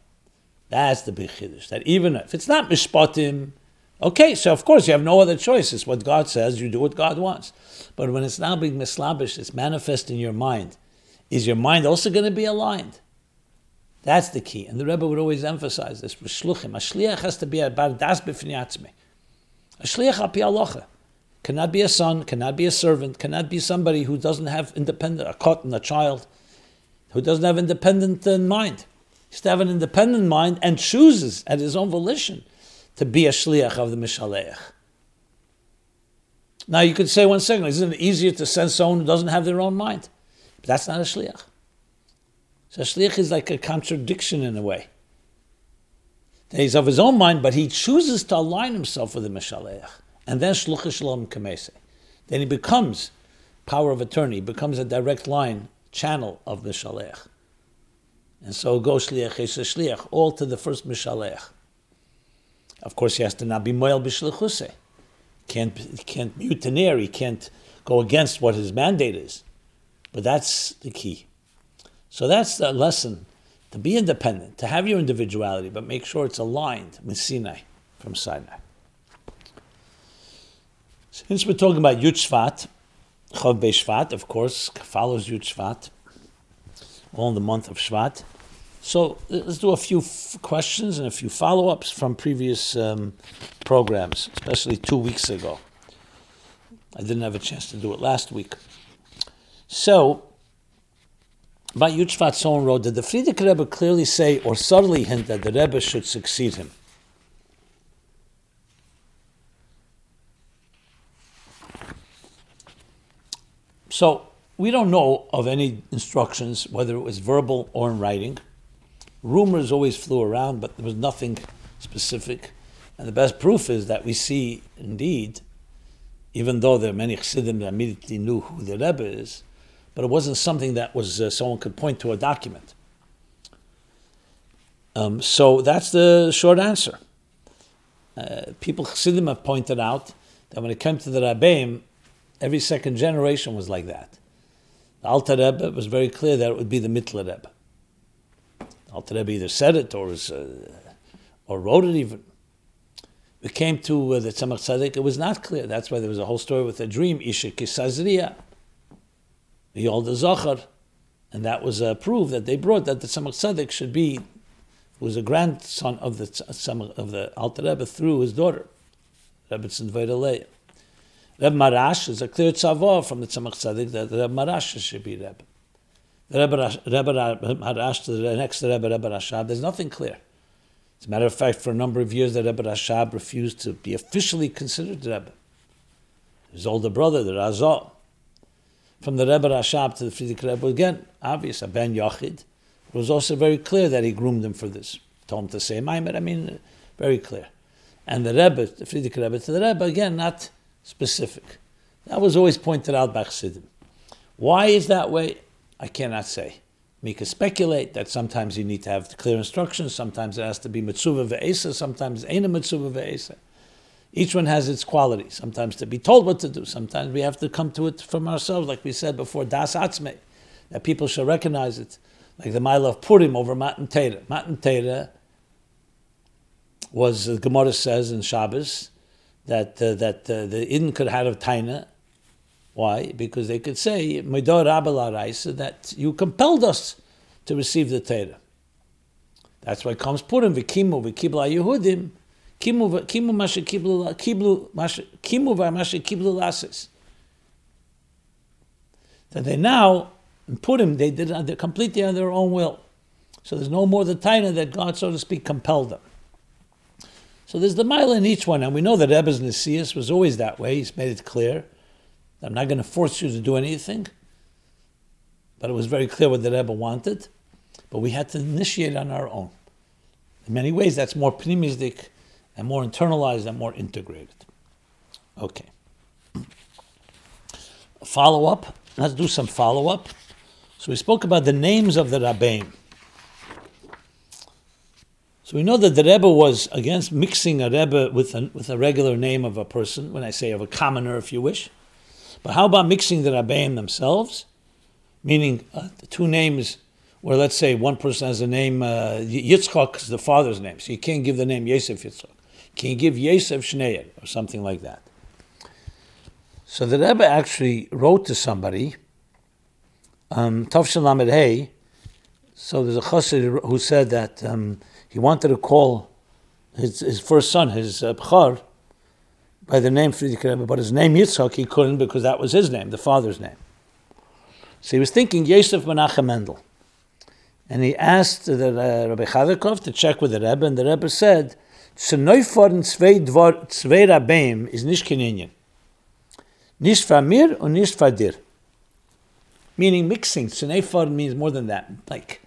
That's the big chiddush, that even if it's not mishpatim, okay, so of course you have no other choice. It's what God says, you do what God wants. But when it's now being mislabish, it's manifest in your mind. Is your mind also going to be aligned? That's the key. And the Rebbe would always emphasize this. A shliach has to be a bar das b'fnei atzmei. A shliach al pi halacha. Cannot be a son, cannot be a servant, cannot be somebody who doesn't have independent, a cotton, a child, who doesn't have independent mind. He has to have an independent mind and chooses at his own volition to be a shliach of the mishaleach. Now you could say, one second, isn't it easier to send someone who doesn't have their own mind? But that's not a shliach. So a shliach is like a contradiction in a way. He's of his own mind, but he chooses to align himself with the mishaleach. And then shluchah shalom kameseh. Then he becomes power of attorney, becomes a direct line, channel of mishaleach. And so go shliach, es shliach, all to the first mishaleach. Of course, he has to not be moel b'shlichuseh. He can't mutineer, he can't go against what his mandate is. But that's the key. So that's the lesson, to be independent, to have your individuality, but make sure it's aligned with Sinai, from Sinai. Since we're talking about Yud Shvat, Chav Bei Shvat, of course, follows Yud Shvat, all in the month of Shvat. So let's do a few questions and a few follow-ups from previous programs, especially 2 weeks ago. I didn't have a chance to do it last week. So, by Yud Shvat, someone wrote, did the Frierdiker Rebbe clearly say or subtly hint that the Rebbe should succeed him? So, we don't know of any instructions, whether it was verbal or in writing. Rumors always flew around, but there was nothing specific. And the best proof is that we see, indeed, even though there are many chassidim that immediately knew who the Rebbe is, but it wasn't something that was someone could point to a document. So that's the short answer. Chassidim have pointed out that when it came to the Rebbeim, every second generation was like that. The Alter Rebbe was very clear that it would be the Mittler Rebbe. Alter Rebbe either said it or wrote it even. It came to the Tzemach Tzedek, it was not clear. That's why there was a whole story with a dream, Isha Kisazriya, the older Zohar, and that was a proof that they brought that the Tzemach Tzedek should be, who was a grandson of the Alter Rebbe through his daughter, Rebbetzin Chaimushka. Rebbe Maharash is a clear tzavor from the Tzemach Tzedek that Rebbe Maharash should be Rebbe. The Rebbe Maharash to the next Rebbe Rashab, there's nothing clear. As a matter of fact, for a number of years, the Rebbe Rashab refused to be officially considered Rebbe. His older brother, the Razal. From the Rebbe Rashab to the Frierdiker Rebbe, again, obvious, a Ben Yochid. It was also very clear that he groomed him for this. Told him to say Maimer, I mean, very clear. And the Rebbe, the Frierdiker Rebbe to the Rebbe, again, not specific. That was always pointed out by Chassidim. Why is that way? I cannot say. We can speculate that sometimes you need to have clear instructions, sometimes it has to be Mitzuva Ve'esa, sometimes Eina Mitzuva Ve'esa. Each one has its quality. Sometimes to be told what to do, sometimes we have to come to it from ourselves, like we said before, Das Atzmei, that people shall recognize it, like the Ma'ila of Purim over Matan Torah. Matan Torah was, the Gemara says in Shabbos, that the Eden could have Taina. Why? Because they could say, that you compelled us to receive the Torah. That's why comes Purim, V'kimu, V'kibla Yehudim, Kimu Masha Kiblu Lasis. That they now, in Purim, they did it completely on their own will. So there's no more the Taina that God, so to speak, compelled them. So there's the mile in each one, and we know that Rebbe's Nesius was always that way. He's made it clear. I'm not going to force you to do anything. But it was very clear what the Rebbe wanted. But we had to initiate on our own. In many ways, that's more pneumistic and more internalized and more integrated. Okay. Follow-up. Let's do some follow-up. So we spoke about the names of the Rabbeim. So we know that the Rebbe was against mixing a Rebbe with a regular name of a person, when I say of a commoner, if you wish. But how about mixing the Rabbeim themselves? Meaning the two names where, let's say, one person has a name, Yitzchak is the father's name, so you can't give the name Yosef Yitzchak. You can't give Yosef Shneir or something like that. So the Rebbe actually wrote to somebody, Tav Shin Lamed Hey, so there's a chassid who said that he wanted to call his first son, his Bchar, by the name Frierdiker Rebbe, but his name Yitzchak he couldn't because that was his name, the father's name. So he was thinking Yosef Menachem Mendel. And he asked the Rabbi Chadakov to check with the Rebbe, and the Rebbe said, Tseneufaden zwei Rabbeim is nish keninyan. Nish famir and nish fadir. Meaning mixing. Tseneufaden means more than that. Like,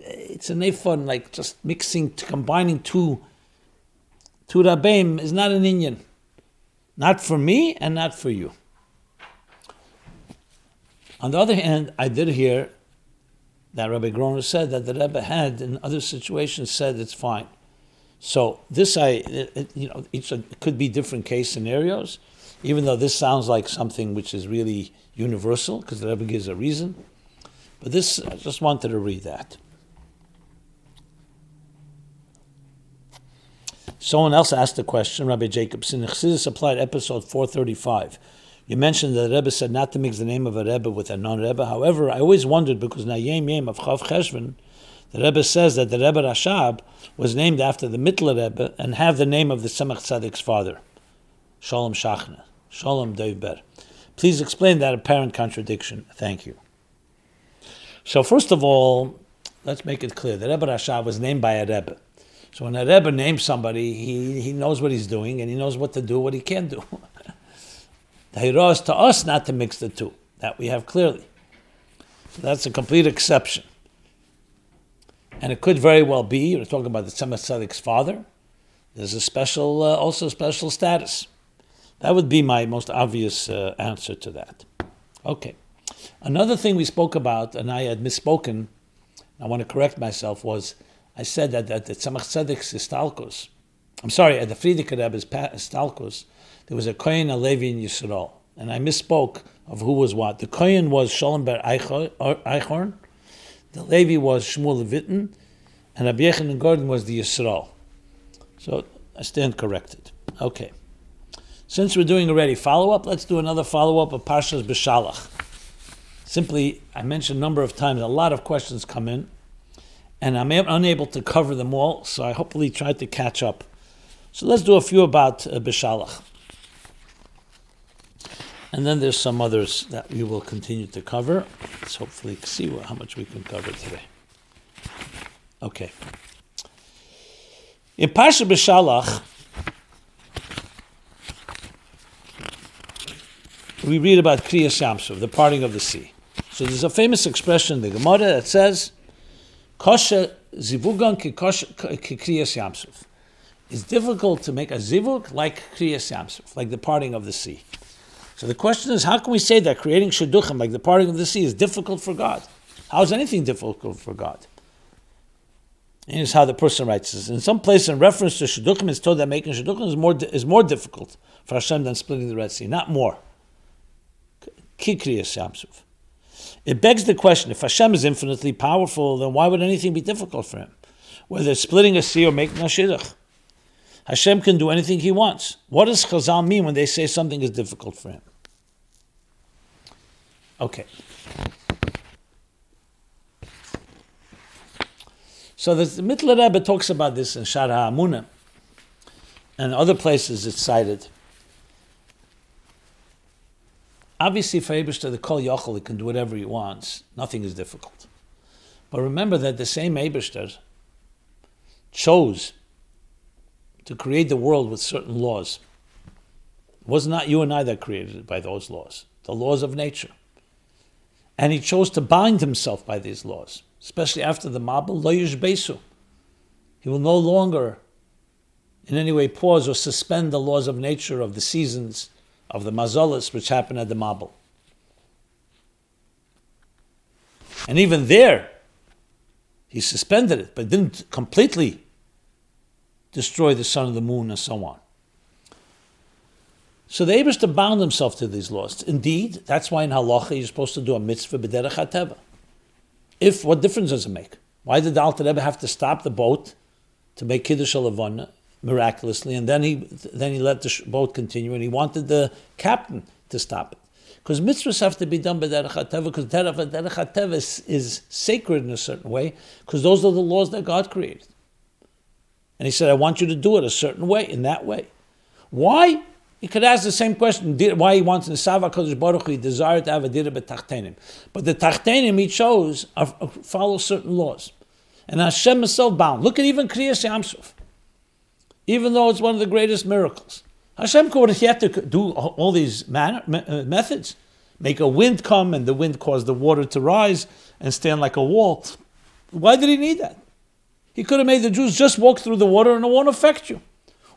it's Tseneufaden, like just mixing, combining two Rabbeim is not an inyan. Not for me and not for you. On the other hand, I did hear that Rabbi Groner said that the Rebbe had, in other situations, said it's fine. So this, it could be different case scenarios, even though this sounds like something which is really universal, because the Rebbe gives a reason. But this, I just wanted to read that. Someone else asked the question, Rabbi Jacobson, Chassidus applied episode 435. You mentioned that the Rebbe said not to mix the name of a Rebbe with a non-Rebbe. However, I always wondered, because Nayem Yem of Chav Cheshvan, the Rebbe says that the Rebbe Rashab was named after the Mittler Rebbe and have the name of the Tzemach Tzedek's father, Sholem Shachna, Sholem Dovber. Please explain that apparent contradiction. Thank you. So first of all, let's make it clear. The Rebbe Rashab was named by a Rebbe. So when a Rebbe names somebody, he knows what he's doing and he knows what to do, what he can't do. The Hirah is to us not to mix the two. That we have clearly. So that's a complete exception. And it could very well be, we're talking about the Tzemach Tzedek's father, there's a special, also special status. That would be my most obvious answer to that. Okay. Another thing we spoke about, and I had misspoken, I want to correct myself, was I said that the Tzemach Tzedek's Istalkos, I'm sorry, at the Frierdiker Rebbe's Istalkos, there was a Kohen, a Levi, and Yisrael. And I misspoke of who was what. The Kohen was Sholem Ber Eichhorn, the Levi was Shmuel Levitin, and Rabbi Yechanan Gordon was the Yisrael. So I stand corrected. Okay. Since we're doing already follow-up, let's do another follow-up of Parshas B'Shalach. Simply, I mentioned a number of times, a lot of questions come in, and I'm unable to cover them all, so I hopefully tried to catch up. So let's do a few about B'Shalach. And then there's some others that we will continue to cover. Let's hopefully see how much we can cover today. Okay. In Parsha B'Shalach, we read about Kriyas Yamsuf, the parting of the sea. So there's a famous expression in the Gemara that says, Kosha zivugan ki Kriyas Yamsuf. It's difficult to make a zivug like Kriyas Yamsuf, like the parting of the sea. So the question is, how can we say that creating shidduchim, like the parting of the sea, is difficult for God? How is anything difficult for God? And here's how the person writes this. In some place, in reference to shidduchim, it's told that making shidduchim is more difficult for Hashem than splitting the Red Sea, not more. Ki Kriyas Yamsuf. It begs the question, if Hashem is infinitely powerful, then why would anything be difficult for him? Whether it's splitting a sea or making a shidduch. Hashem can do anything he wants. What does Chazal mean when they say something is difficult for him? Okay. So the Mittler Rebbe talks about this in Shar HaAmunah, and other places it's cited. Obviously, for Eibishter, the Kol Yochel, he can do whatever he wants. Nothing is difficult. But remember that the same Eibishter chose to create the world with certain laws. It was not you and I that created it by those laws, the laws of nature. And he chose to bind himself by these laws, especially after the Mabul, Lo Yishbesu. He will no longer in any way pause or suspend the laws of nature, of the seasons, of the Mazalas, which happen at the Mabul. And even there, he suspended it, but didn't completely destroy the sun and the moon, and so on. So the Eibishter bound himself to these laws. Indeed, that's why in halacha you're supposed to do a mitzvah b'derech hateva. If, what difference does it make? Why did the Alter Rebbe have to stop the boat to make Kiddush HaLevana miraculously, and then he let the boat continue, and he wanted the captain to stop it? Because mitzvahs have to be done b'derech hateva, because derech hateva is sacred in a certain way, because those are the laws that God created. And he said, I want you to do it a certain way, in that way. Why? He could ask the same question, why he wants Nisava HaKadosh Baruch Hu, he desired to have a dira b'tachtenim. But the tachtenim he chose follow certain laws. And Hashem himself bound. Look at even Kriyas Yamsuf. Even though it's one of the greatest miracles. Hashem could have to do all these methods. Make a wind come, and the wind caused the water to rise and stand like a wall. Why did he need that? He could have made the Jews just walk through the water and it won't affect you.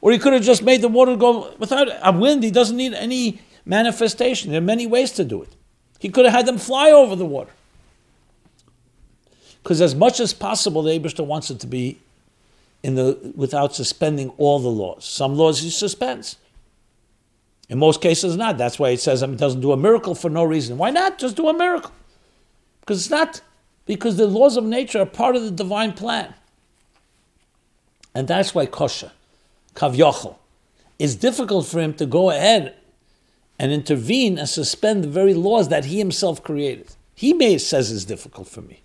Or he could have just made the water go without a wind. He doesn't need any manifestation. There are many ways to do it. He could have had them fly over the water. Because as much as possible, the Eibishter wants it to be without suspending all the laws. Some laws he suspends. In most cases not. That's why it says it doesn't do a miracle for no reason. Why not? Just do a miracle. Because the laws of nature are part of the divine plan. And that's why Kosha, Kav Yochel, it's difficult for him to go ahead and intervene and suspend the very laws that he himself created. He says it's difficult for me.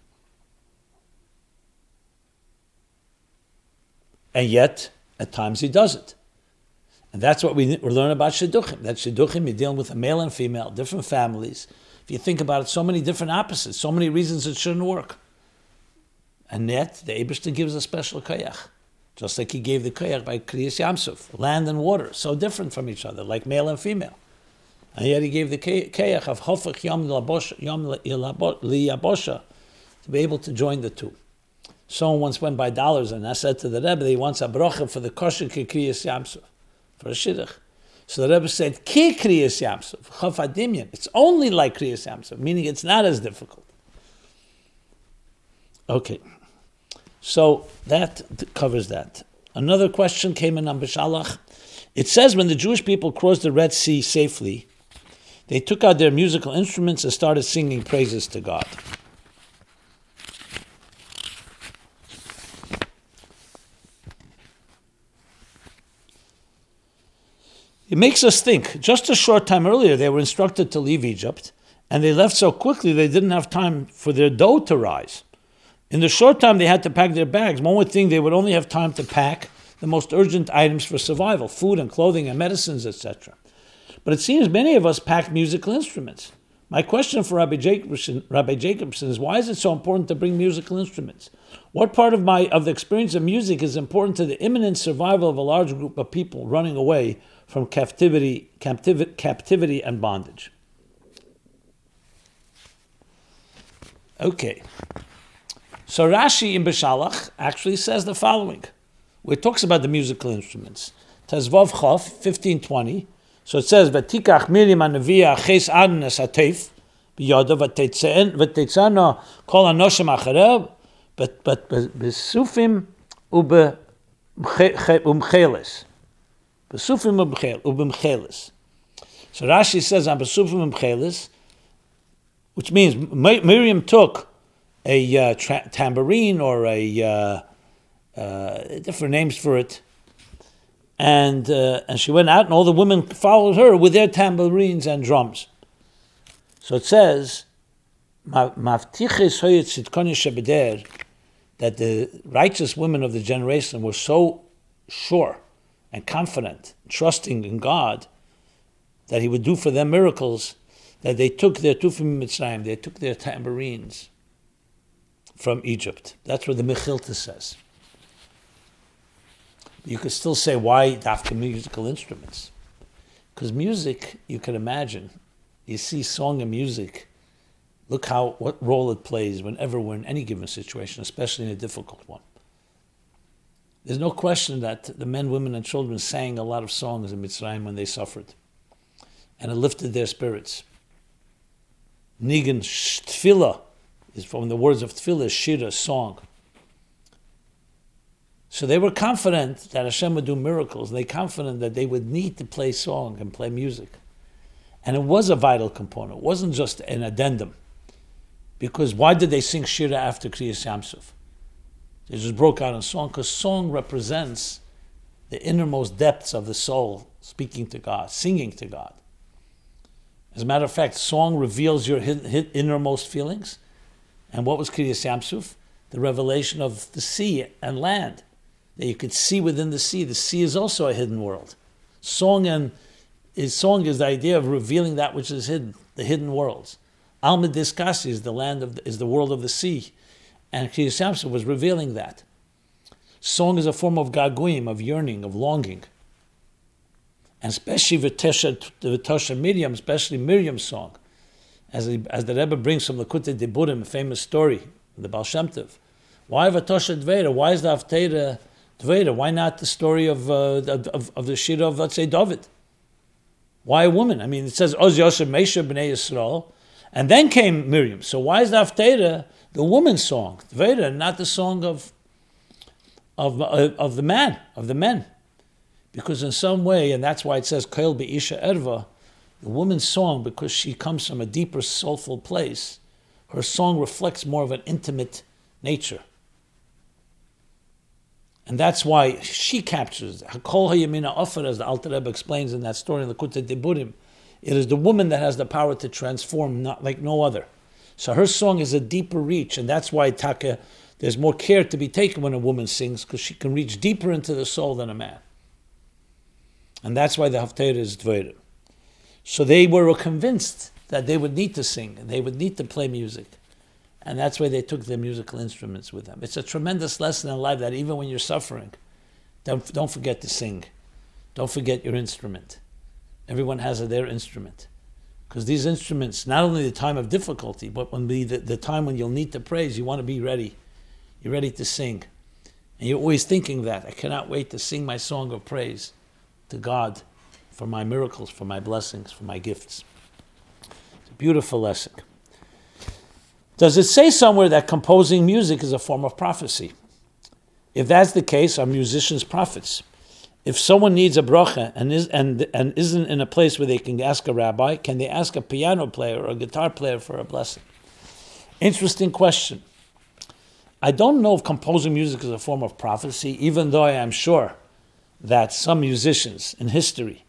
And yet, at times he does it. And that's what we learn about Shidduchim. That Shidduchim, you're dealing with a male and female, different families. If you think about it, so many different opposites, so many reasons it shouldn't work. And yet, the Eibishter gives a special koyach. Just like he gave the koyach by Kriyas Yamsuf, land and water, so different from each other, like male and female. And yet he gave the koyach of Hofach Yom Liyabosha to be able to join the two. Someone once went by dollars, and I said to the Rebbe, he wants a brocha for the kosher ki Kriyas Yamsuf, for a shidduch. So the Rebbe said, ki Kriyas Yamsuf, chof adimyan. It's only like Kriyas Yamsuf, meaning it's not as difficult. Okay. So that covers that. Another question came in on B'Shalach. It says when the Jewish people crossed the Red Sea safely, they took out their musical instruments and started singing praises to God. It makes us think. Just a short time earlier, they were instructed to leave Egypt, and they left so quickly they didn't have time for their dough to rise. In the short time they had to pack their bags, one would think they would only have time to pack the most urgent items for survival, food and clothing and medicines, etc. But it seems many of us packed musical instruments. My question for Rabbi Jacobson is, why is it so important to bring musical instruments? What part of the experience of music is important to the imminent survival of a large group of people running away from captivity and bondage? Okay. So Rashi in Beshalach actually says the following. It talks about the musical instruments. Tezvav Chof, 15:20. So it says, V'tikach Miriam Anavia Ches Adnas Atef B'yodav V'teitzana Kol Anoshim Acharev but besufim ubemcheles. Besufim ubemcheles. So Rashi says on besufim ubemcheles, which means Miriam took a tambourine or different names for it, and she went out, and all the women followed her with their tambourines and drums. So it says, "Maftiches hoyet sitkoni shebeder." That the righteous women of the generation were so sure and confident, trusting in God, that He would do for them miracles, that they took their tufim mitzrayim, they took their tambourines from Egypt. That's what the Mechilta says. You could still say, why after musical instruments? Because music, you can imagine, you see song and music, look what role it plays whenever we're in any given situation, especially in a difficult one. There's no question that the men, women, and children sang a lot of songs in Mitzrayim when they suffered, and it lifted their spirits. Nigun tefillah is from the words of tefillah, shira, song. So they were confident that Hashem would do miracles. They were confident that they would need to play song and play music. And it was a vital component. It wasn't just an addendum. Because why did they sing Shira after Kriyas Yamsuf? They just broke out in song, because song represents the innermost depths of the soul speaking to God, singing to God. As a matter of fact, song reveals your innermost feelings. And what was Kriyas Yamsuf? The revelation of the sea and land, that you could see within the sea. The sea is also a hidden world. Song is the idea of revealing that which is hidden, the hidden worlds. Al-Midiskasi is the world of the sea, and Kriyas Yamsuf was revealing that. Song is a form of gaguim, of yearning, of longing, and especially V'tosha Miriam, especially Miriam's song, as the Rebbe brings from Likutei Diburim, a famous story, the Baal Shem Tov. Why V'tosha Dveira? Why is the Haftarah Dveira? Why not the story of the Shira of, let's say, David? Why a woman? I mean, it says, Oz Yosef Meisha B'nei Yisrael, and then came Miriam. So why is the Haftarah the woman's song, Dveira, not the song of the man, of the men? Because in some way, and that's why it says, Koil B'isha Erva, the woman's song, because she comes from a deeper, soulful place, her song reflects more of an intimate nature. And that's why she captures Hakol Hayamina Offer, as the Alter Rebbe explains in that story in the Likutei Diburim. It is the woman that has the power to transform, not like no other. So her song is a deeper reach, and that's why Taka, there's more care to be taken when a woman sings, because she can reach deeper into the soul than a man. And that's why the Haftarah is Dveira. So they were convinced that they would need to sing, and they would need to play music. And that's why they took their musical instruments with them. It's a tremendous lesson in life that even when you're suffering, don't forget to sing. Don't forget your instrument. Everyone has their instrument. Because these instruments, not only the time of difficulty, but when the time when you'll need to praise, you want to be ready. You're ready to sing. And you're always thinking that, I cannot wait to sing my song of praise to God for my miracles, for my blessings, for my gifts. It's a beautiful lesson. Does it say somewhere that composing music is a form of prophecy? If that's the case, are musicians prophets? If someone needs a bracha and isn't in a place where they can ask a rabbi, can they ask a piano player or a guitar player for a blessing? Interesting question. I don't know if composing music is a form of prophecy, even though I am sure that some musicians in history,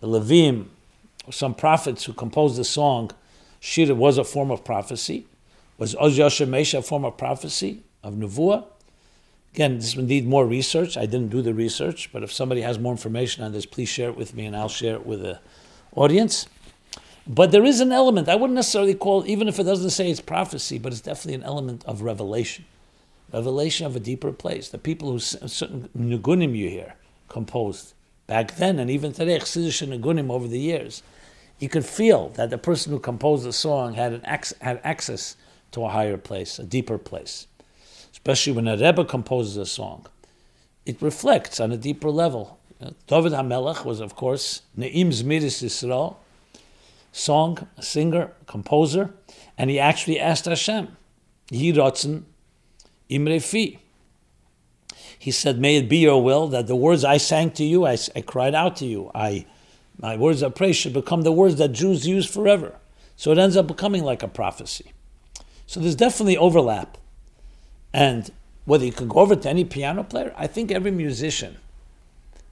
the Levim, or some prophets who composed the song, Shira was a form of prophecy. Was Oz Yosher Mesha a form of prophecy, of Nevuah? Again, this would need more research. I didn't do the research, but if somebody has more information on this, please share it with me and I'll share it with the audience. But there is an element, I wouldn't necessarily call, even if it doesn't say it's prophecy, but it's definitely an element of revelation of a deeper place. The people who, certain nigunim you hear, composed back then, and even today, chsidish and nigunim over the years, you could feel that the person who composed the song had access to a higher place, a deeper place. Especially when a Rebbe composes a song, it reflects on a deeper level. David HaMelech was, of course, Ne'im Zmiris Yisrael, song, singer, composer, and he actually asked Hashem, Yi Ratzon Imrefi. He said, may it be your will that the words I sang to you, I cried out to you, my words of praise should become the words that Jews use forever. So it ends up becoming like a prophecy. So there's definitely overlap. And whether you could go over to any piano player, I think every musician,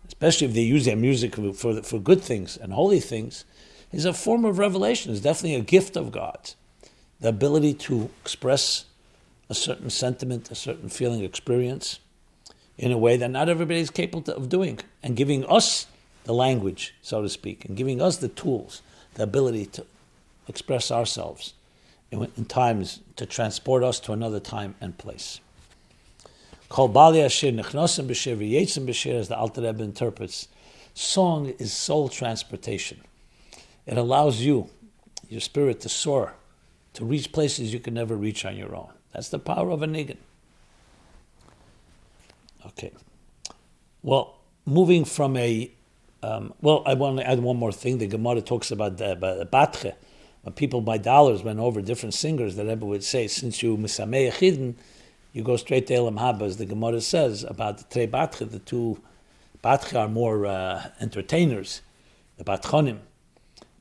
especially if they use their music for good things and holy things, is a form of revelation. It's definitely a gift of God. The ability to express a certain sentiment, a certain feeling, experience in a way that not everybody is capable of doing, and giving us the language, so to speak, and giving us the tools, the ability to express ourselves in times, to transport us to another time and place. Kol Bali Asher Nechnosim B'Shir V'Yetzim B'Shir, as the Alter Rebbe interprets, song is soul transportation. It allows you, your spirit, to soar, to reach places you can never reach on your own. That's the power of a nigun. Okay. Well, moving from a... I want to add one more thing. The Gemara talks about the Batche. When people by dollars went over different singers, the Rebbe would say, since you Misamei Echidin, you go straight to Elam Haba, as the Gemara says about the Trei Batche. The two Batche are more entertainers, the Batchonim,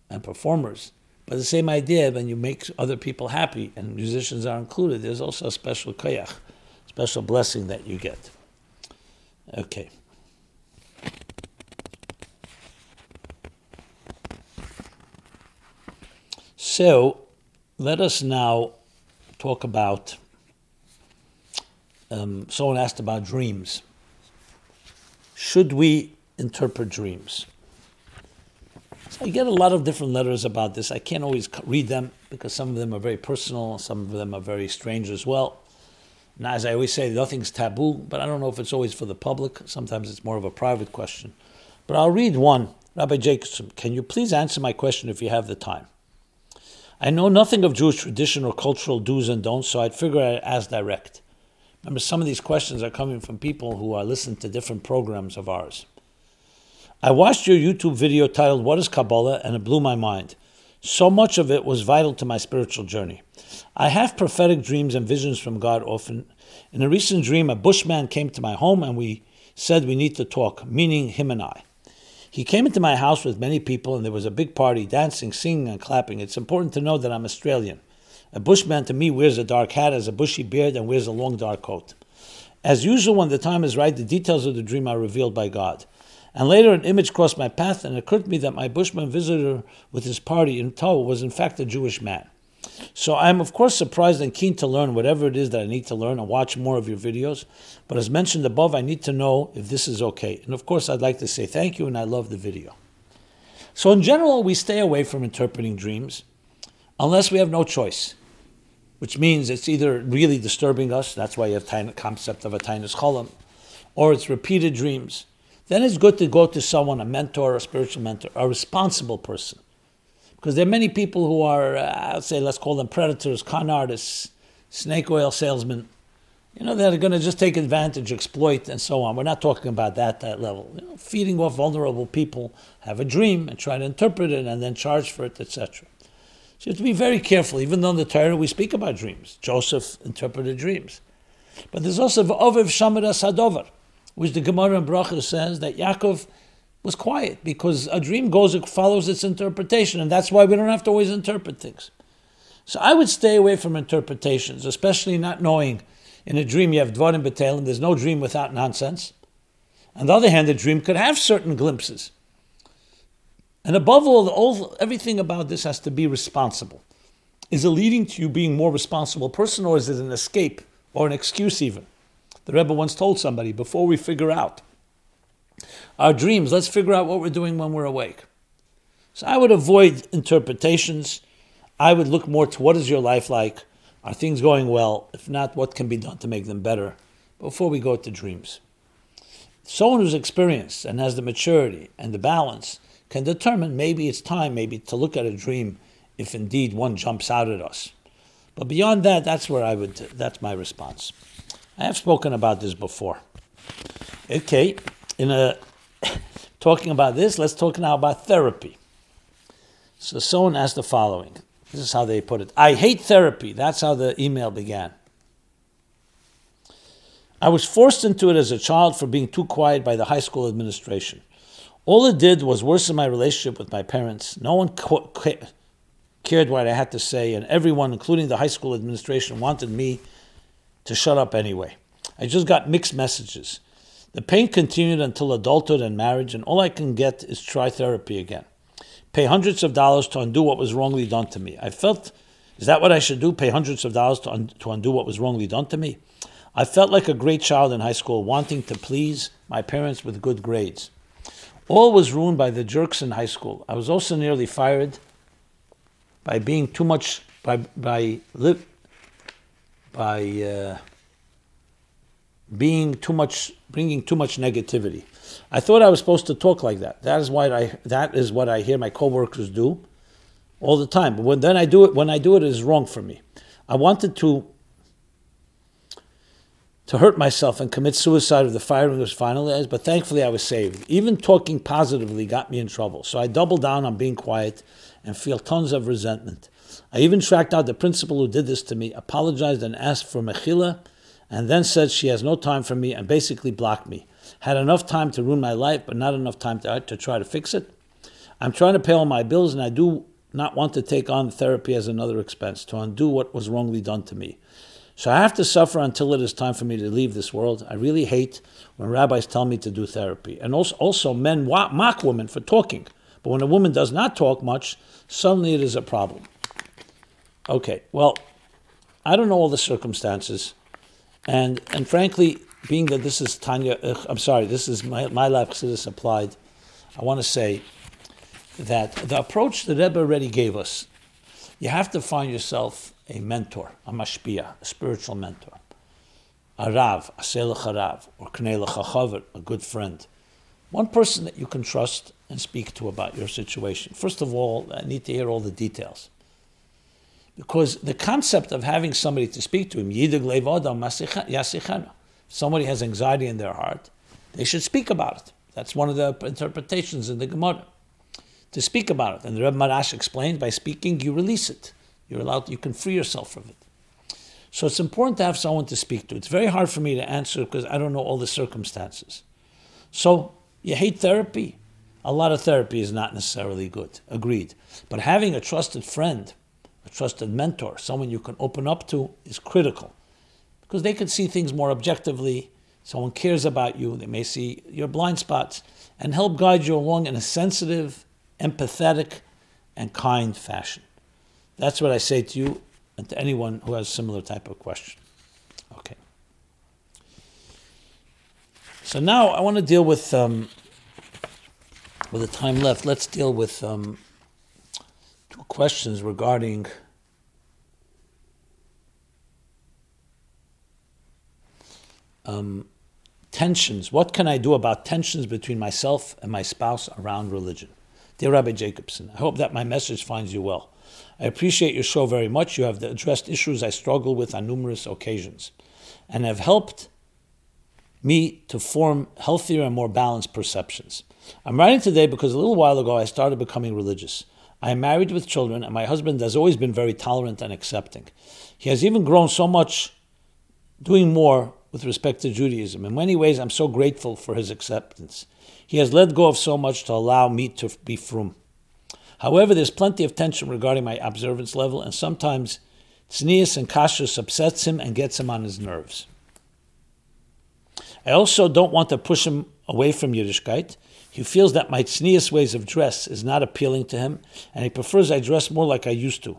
and performers. But the same idea, when you make other people happy, and musicians are included, there's also a special koyach, special blessing that you get. Okay. So, let us now talk about, someone asked about dreams. Should we interpret dreams? So I get a lot of different letters about this. I can't always read them because some of them are very personal, some of them are very strange as well. Now, as I always say, nothing's taboo, but I don't know if it's always for the public. Sometimes it's more of a private question. But I'll read one. Rabbi Jacobson, can you please answer my question if you have the time? I know nothing of Jewish tradition or cultural do's and don'ts, so I'd figure I'd ask direct. Remember, some of these questions are coming from people who are listening to different programs of ours. I watched your YouTube video titled, What is Kabbalah? And it blew my mind. So much of it was vital to my spiritual journey. I have prophetic dreams and visions from God often. In a recent dream, a bushman came to my home and we said we need to talk, meaning him and I. He came into my house with many people and there was a big party, dancing, singing, and clapping. It's important to know that I'm Australian. A bushman to me wears a dark hat, has a bushy beard, and wears a long dark coat. As usual, when the time is right, the details of the dream are revealed by God. And later an image crossed my path and it occurred to me that my bushman visitor with his party in tow was in fact a Jewish man. So I'm of course surprised and keen to learn whatever it is that I need to learn and watch more of your videos. But as mentioned above, I need to know if this is okay. And of course I'd like to say thank you and I love the video. So in general, we stay away from interpreting dreams unless we have no choice, which means it's either really disturbing us, that's why you have the concept of a tainus cholam, or it's repeated dreams. Then it's good to go to someone, a mentor, a spiritual mentor, a responsible person. Because there are many people who are, let's call them predators, con artists, snake oil salesmen. You know, they're going to just take advantage, exploit, and so on. We're not talking about that level. You know, feeding off vulnerable people, have a dream and try to interpret it and then charge for it, etc. So you have to be very careful. Even though in the Torah we speak about dreams. Joseph interpreted dreams. But there's also Ovev Shamir Sadover, which the Gemara in Brachos says that Yaakov was quiet because a dream goes, it follows its interpretation, and that's why we don't have to always interpret things. So I would stay away from interpretations, especially not knowing. In a dream you have Dvarim B'Teilim, there's no dream without nonsense. On the other hand, a dream could have certain glimpses. And above all, everything about this has to be responsible. Is it leading to you being more responsible person, or is it an escape or an excuse even? The Rebbe once told somebody, before we figure out our dreams, let's figure out what we're doing when we're awake. So I would avoid interpretations. I would look more to what is your life like? Are things going well? If not, what can be done to make them better? Before we go to dreams. Someone who's experienced and has the maturity and the balance can determine maybe it's time maybe to look at a dream if indeed one jumps out at us. But beyond that, that's my response. I have spoken about this before. Okay, talking about this, let's talk now about therapy. So someone asked the following. This is how they put it. I hate therapy. That's how the email began. I was forced into it as a child for being too quiet by the high school administration. All it did was worsen my relationship with my parents. No one cared what I had to say, and everyone, including the high school administration, wanted me to shut up anyway. I just got mixed messages. The pain continued until adulthood and marriage, and all I can get is try therapy again. Pay hundreds of dollars to undo what was wrongly done to me. I felt, is that what I should do? Pay hundreds of dollars to undo what was wrongly done to me? I felt like a great child in high school, wanting to please my parents with good grades. All was ruined by the jerks in high school. I was also nearly fired by being too much, bringing too much negativity. I thought I was supposed to talk like that. That is what I hear my coworkers do all the time. But when I do it, it is wrong for me. I wanted to hurt myself and commit suicide if the firing was finalized, but thankfully I was saved. Even talking positively got me in trouble, so I doubled down on being quiet and feel tons of resentment. I even tracked out the principal who did this to me, apologized and asked for mechila, and then said she has no time for me and basically blocked me. Had enough time to ruin my life, but not enough time to try to fix it. I'm trying to pay all my bills, and I do not want to take on therapy as another expense, to undo what was wrongly done to me. So I have to suffer until it is time for me to leave this world. I really hate when rabbis tell me to do therapy. And also men mock women for talking. But when a woman does not talk much, suddenly it is a problem. Okay, well, I don't know all the circumstances. And frankly, being that this is my life Chassidus applied, I want to say that the approach the Rebbe already gave us, you have to find yourself a mentor, a mashpia, a spiritual mentor, a rav, a selach harav, or knei lecha chaver, a good friend. One person that you can trust and speak to about your situation. First of all, I need to hear all the details. Because the concept of having somebody to speak to him, yidig le'vodam yasichana, if somebody has anxiety in their heart, they should speak about it. That's one of the interpretations in the Gemara. To speak about it. And the Rebbe Maharash explained, by speaking, you release it. You're allowed, you can free yourself from it. So it's important to have someone to speak to. It's very hard for me to answer because I don't know all the circumstances. So you hate therapy. A lot of therapy is not necessarily good. Agreed. But having a trusted friend, a trusted mentor, someone you can open up to is critical because they can see things more objectively. Someone cares about you. They may see your blind spots and help guide you along in a sensitive, empathetic, and kind fashion. That's what I say to you and to anyone who has a similar type of question. Okay. So now I want to deal with the time left. Let's deal with two questions regarding tensions. What can I do about tensions between myself and my spouse around religion? Dear Rabbi Jacobson, I hope that my message finds you well. I appreciate your show very much. You have addressed issues I struggle with on numerous occasions and have helped me to form healthier and more balanced perceptions. I'm writing today because a little while ago I started becoming religious. I am married with children and my husband has always been very tolerant and accepting. He has even grown so much, doing more with respect to Judaism. In many ways, I'm so grateful for his acceptance. He has let go of so much to allow me to be frum. However, there's plenty of tension regarding my observance level, and sometimes tznius and kashrus upsets him and gets him on his nerves. I also don't want to push him away from Yiddishkeit. He feels that my tznius ways of dress is not appealing to him, and he prefers I dress more like I used to.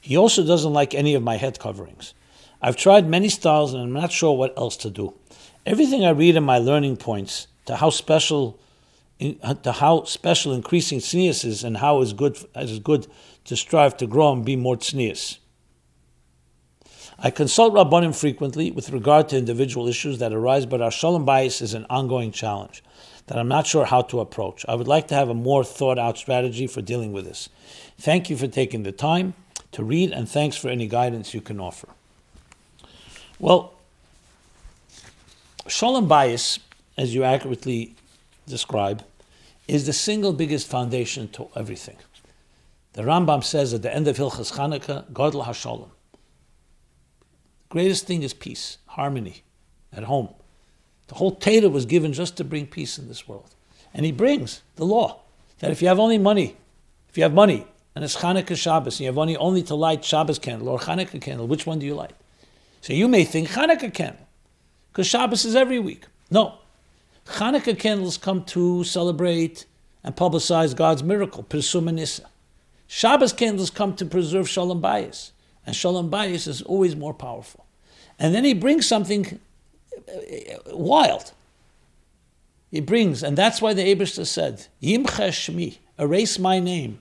He also doesn't like any of my head coverings. I've tried many styles, and I'm not sure what else to do. Everything I read in my learning points to how special to how special increasing tznius is and how is good to strive to grow and be more tznius. I consult Rabbanim frequently with regard to individual issues that arise, but our Sholem bias is an ongoing challenge that I'm not sure how to approach. I would like to have a more thought-out strategy for dealing with this. Thank you for taking the time to read, and thanks for any guidance you can offer. Well, Sholem bias, as you accurately describe, is the single biggest foundation to everything. The Rambam says at the end of Hilchas Chanukah, Godel HaSholem. Greatest thing is peace, harmony at home. The whole Torah was given just to bring peace in this world. And he brings the law that if you have money, and it's Chanukah Shabbos, and you have money only to light Shabbos candle or Chanukah candle, which one do you light? So you may think Chanukah candle, because Shabbos is every week. No. Chanukah candles come to celebrate and publicize God's miracle, Pirsum Nisa. Shabbos candles come to preserve Sholem Bayis, and Sholem Bayis is always more powerful. And then he brings something wild. He brings, and that's why the Eibishter said, Yimchesh Shmi, erase my name.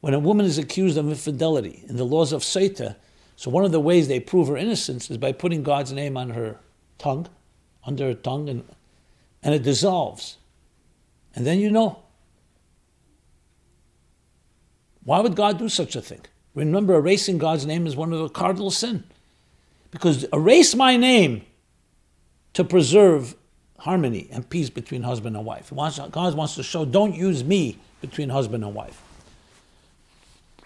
When a woman is accused of infidelity in the laws of Seita, so one of the ways they prove her innocence is by putting God's name on her tongue, under her tongue, and it dissolves. And then you know. Why would God do such a thing? Remember, erasing God's name is one of the cardinal sin. Because erase my name to preserve harmony and peace between husband and wife. God wants to show, don't use me between husband and wife.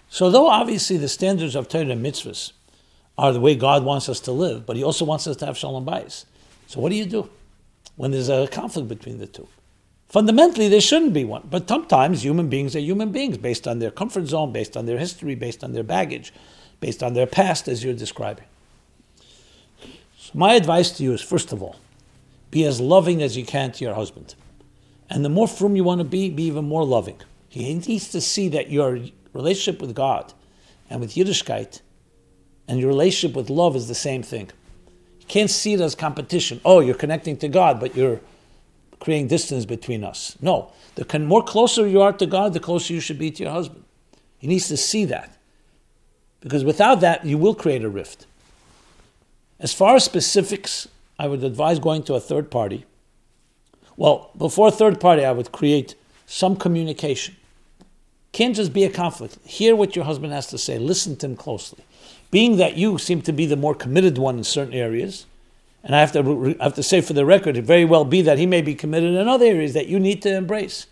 So though obviously the standards of Torah and mitzvahs are the way God wants us to live, but he also wants us to have Sholem Bayis. So what do you do when there's a conflict between the two? Fundamentally, there shouldn't be one. But sometimes human beings are human beings based on their comfort zone, based on their history, based on their baggage, based on their past, as you're describing. So my advice to you is, first of all, be as loving as you can to your husband. And the more frum you want to be even more loving. He needs to see that your relationship with God and with Yiddishkeit and your relationship with love is the same thing. Can't see it as competition. Oh, you're connecting to God, but you're creating distance between us. No. The more closer you are to God, the closer you should be to your husband. He needs to see that. Because without that, you will create a rift. As far as specifics, I would advise going to a third party. Well, before a third party, I would create some communication. Can't just be a conflict. Hear what your husband has to say. Listen to him closely. Being that you seem to be the more committed one in certain areas, and I have to say for the record, it very well be that he may be committed in other areas that you need to embrace.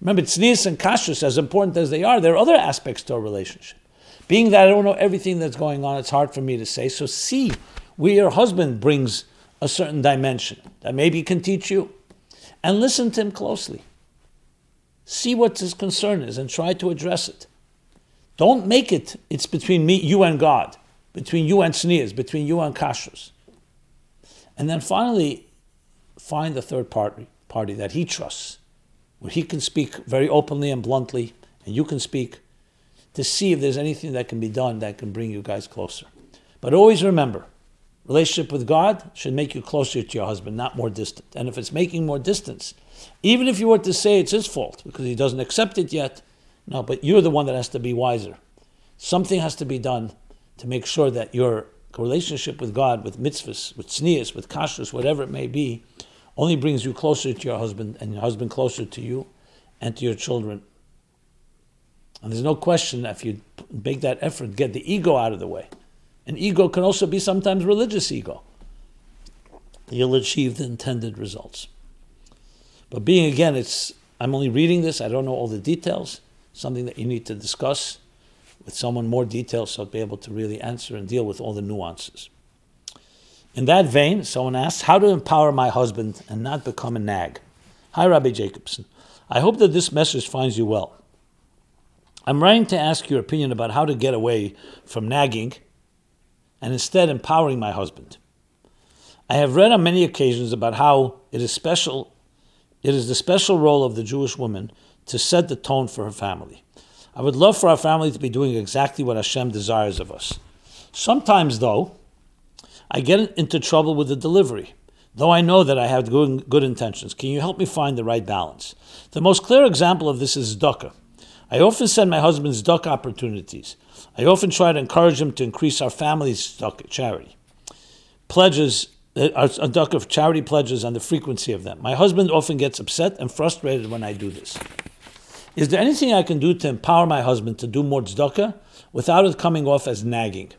Remember, tznius and kashrus, as important as they are, there are other aspects to a relationship. Being that I don't know everything that's going on, it's hard for me to say, so see where your husband brings a certain dimension that maybe he can teach you. And listen to him closely. See what his concern is and try to address it. Don't make it's between me, you and God, between you and Sneers, between you and Kashrus. And then finally, find a third party that he trusts, where he can speak very openly and bluntly, and you can speak, to see if there's anything that can be done that can bring you guys closer. But always remember, relationship with God should make you closer to your husband, not more distant. And if it's making more distance, even if you were to say it's his fault because he doesn't accept it yet, no, but you're the one that has to be wiser. Something has to be done to make sure that your relationship with God, with mitzvahs, with tznius, with kashrus, whatever it may be, only brings you closer to your husband and your husband closer to you and to your children. And there's no question that if you make that effort, get the ego out of the way. And ego can also be sometimes religious ego. You'll achieve the intended results. But being again, I'm only reading this, I don't know all the details, something that you need to discuss with someone more detailed so I'll be able to really answer and deal with all the nuances. In that vein, someone asks, how to empower my husband and not become a nag? Hi, Rabbi Jacobson. I hope that this message finds you well. I'm writing to ask your opinion about how to get away from nagging and instead empowering my husband. I have read on many occasions about how it is the special role of the Jewish woman to set the tone for her family. I would love for our family to be doing exactly what Hashem desires of us. Sometimes, though, I get into trouble with the delivery. though I know that I have good intentions. Can you help me find the right balance? The most clear example of this is tzedakah. I often send my husband tzedakah opportunities. I often try to encourage him to increase our family's tzedakah charity pledges, our tzedakah of charity pledges, and the frequency of them. My husband often gets upset and frustrated when I do this. Is there anything I can do to empower my husband to do more tzedakah without it coming off as nagging?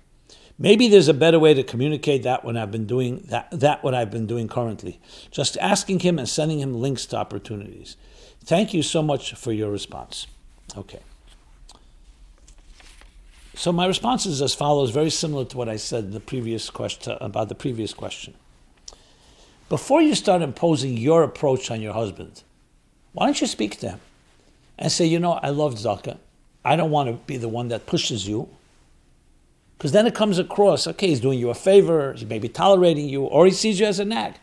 Maybe there's a better way to communicate that when I've been doing that what I've been doing currently. Just asking him and sending him links to opportunities. Thank you so much for your response. Okay. So my response is as follows, very similar to what I said in the previous question about the previous question. Before you start imposing your approach on your husband, why don't you speak to him and say, you know, I love tzedakah. I don't want to be the one that pushes you. Because then it comes across, okay, he's doing you a favor, he may be tolerating you, or he sees you as a nag.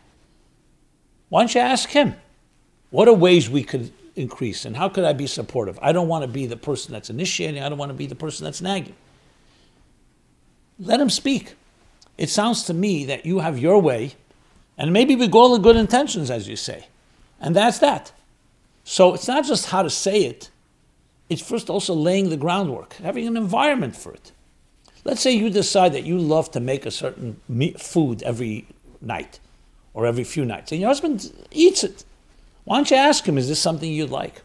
Why don't you ask him, what are ways we could increase and how could I be supportive? I don't want to be the person that's initiating, I don't want to be the person that's nagging. Let him speak. It sounds to me that you have your way, and maybe with all the good intentions, as you say. And that's that. So it's not just how to say it, it's first also laying the groundwork, having an environment for it. Let's say you decide that you love to make a certain food every night or every few nights, and your husband eats it. Why don't you ask him, is this something you'd like?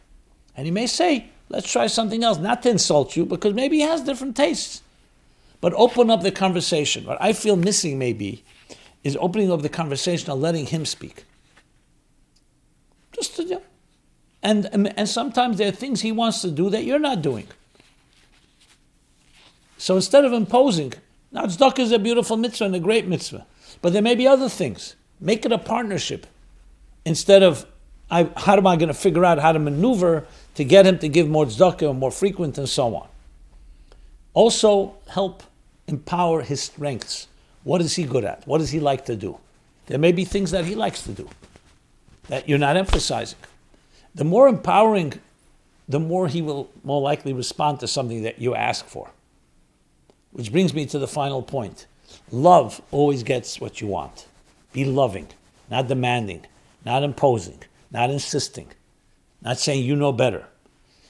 And he may say, let's try something else, not to insult you, because maybe he has different tastes. But open up the conversation. What I feel missing maybe is opening up the conversation and letting him speak. Just to, you know, and sometimes there are things he wants to do that you're not doing. So instead of imposing, now tzedakah is a beautiful mitzvah and a great mitzvah, but there may be other things. Make it a partnership instead of, how am I going to figure out how to maneuver to get him to give more tzedakah, more frequent, and so on. Also, help empower his strengths. What is he good at? What does he like to do? There may be things that he likes to do that you're not emphasizing. The more empowering, the more he will more likely respond to something that you ask for. Which brings me to the final point. Love always gets what you want. Be loving, not demanding, not imposing, not insisting, not saying you know better.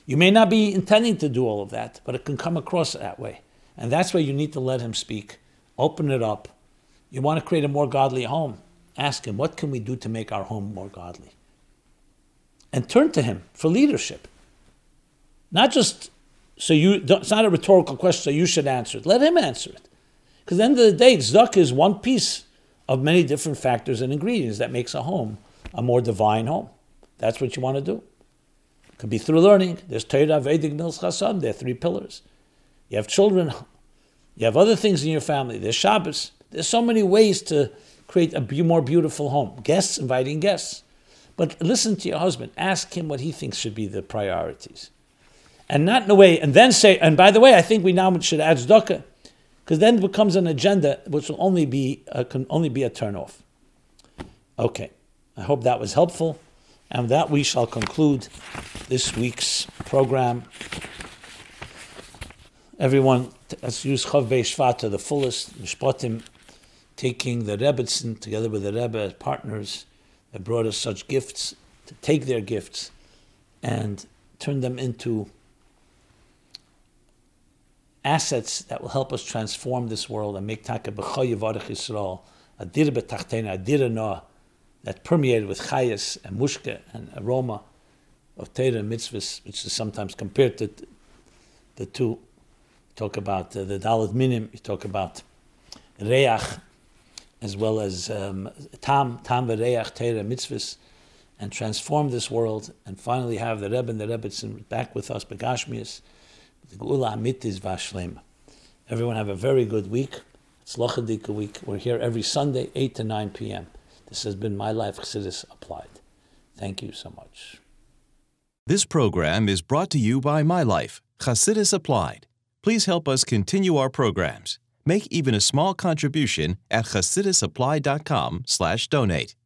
You may not be intending to do all of that, but it can come across that way. And that's where you need to let him speak. Open it up. You want to create a more godly home. Ask him, what can we do to make our home more godly? And turn to him for leadership. Not just... So it's not a rhetorical question, so you should answer it. Let him answer it. Because at the end of the day, tzedakah is one piece of many different factors and ingredients that makes a home a more divine home. That's what you want to do. It could be through learning. There's Torah, Vedic, Milz, Chasam. There are three pillars. You have children. You have other things in your family. There's Shabbos. There's so many ways to create a more beautiful home. Guests, inviting guests. But listen to your husband. Ask him what he thinks should be the priorities. And not in a way, and then say, and by the way, I think we now should add tzedakah, because then it becomes an agenda which will only be a turnoff. Okay, I hope that was helpful, and that we shall conclude this week's program. Everyone, let's use Chav Bei Shvat to the fullest. Mishpatim, taking the Rebbetzin together with the Rebbe as partners that brought us such gifts, to take their gifts and turn them into assets that will help us transform this world and make taka b'choyev arich Yisrael adir b'tachtein adir noah that permeated with chayas and mushka and aroma of Torah and mitzvahs, which is sometimes compared to the two. You talk about the dalad minim, you talk about reach, as well as tam v'reach Torah mitzvahs, and transform this world and finally have the Rebbe and the Rebbetzin back with us b'gashmius. The Geula Amit is Vashlema. Everyone have a very good week. It's Lochadika week. We're here every Sunday, 8 to 9 p.m. This has been My Life Chassidus Applied. Thank you so much. This program is brought to you by My Life Chassidus Applied. Please help us continue our programs. Make even a small contribution at chassidusapply.com/donate.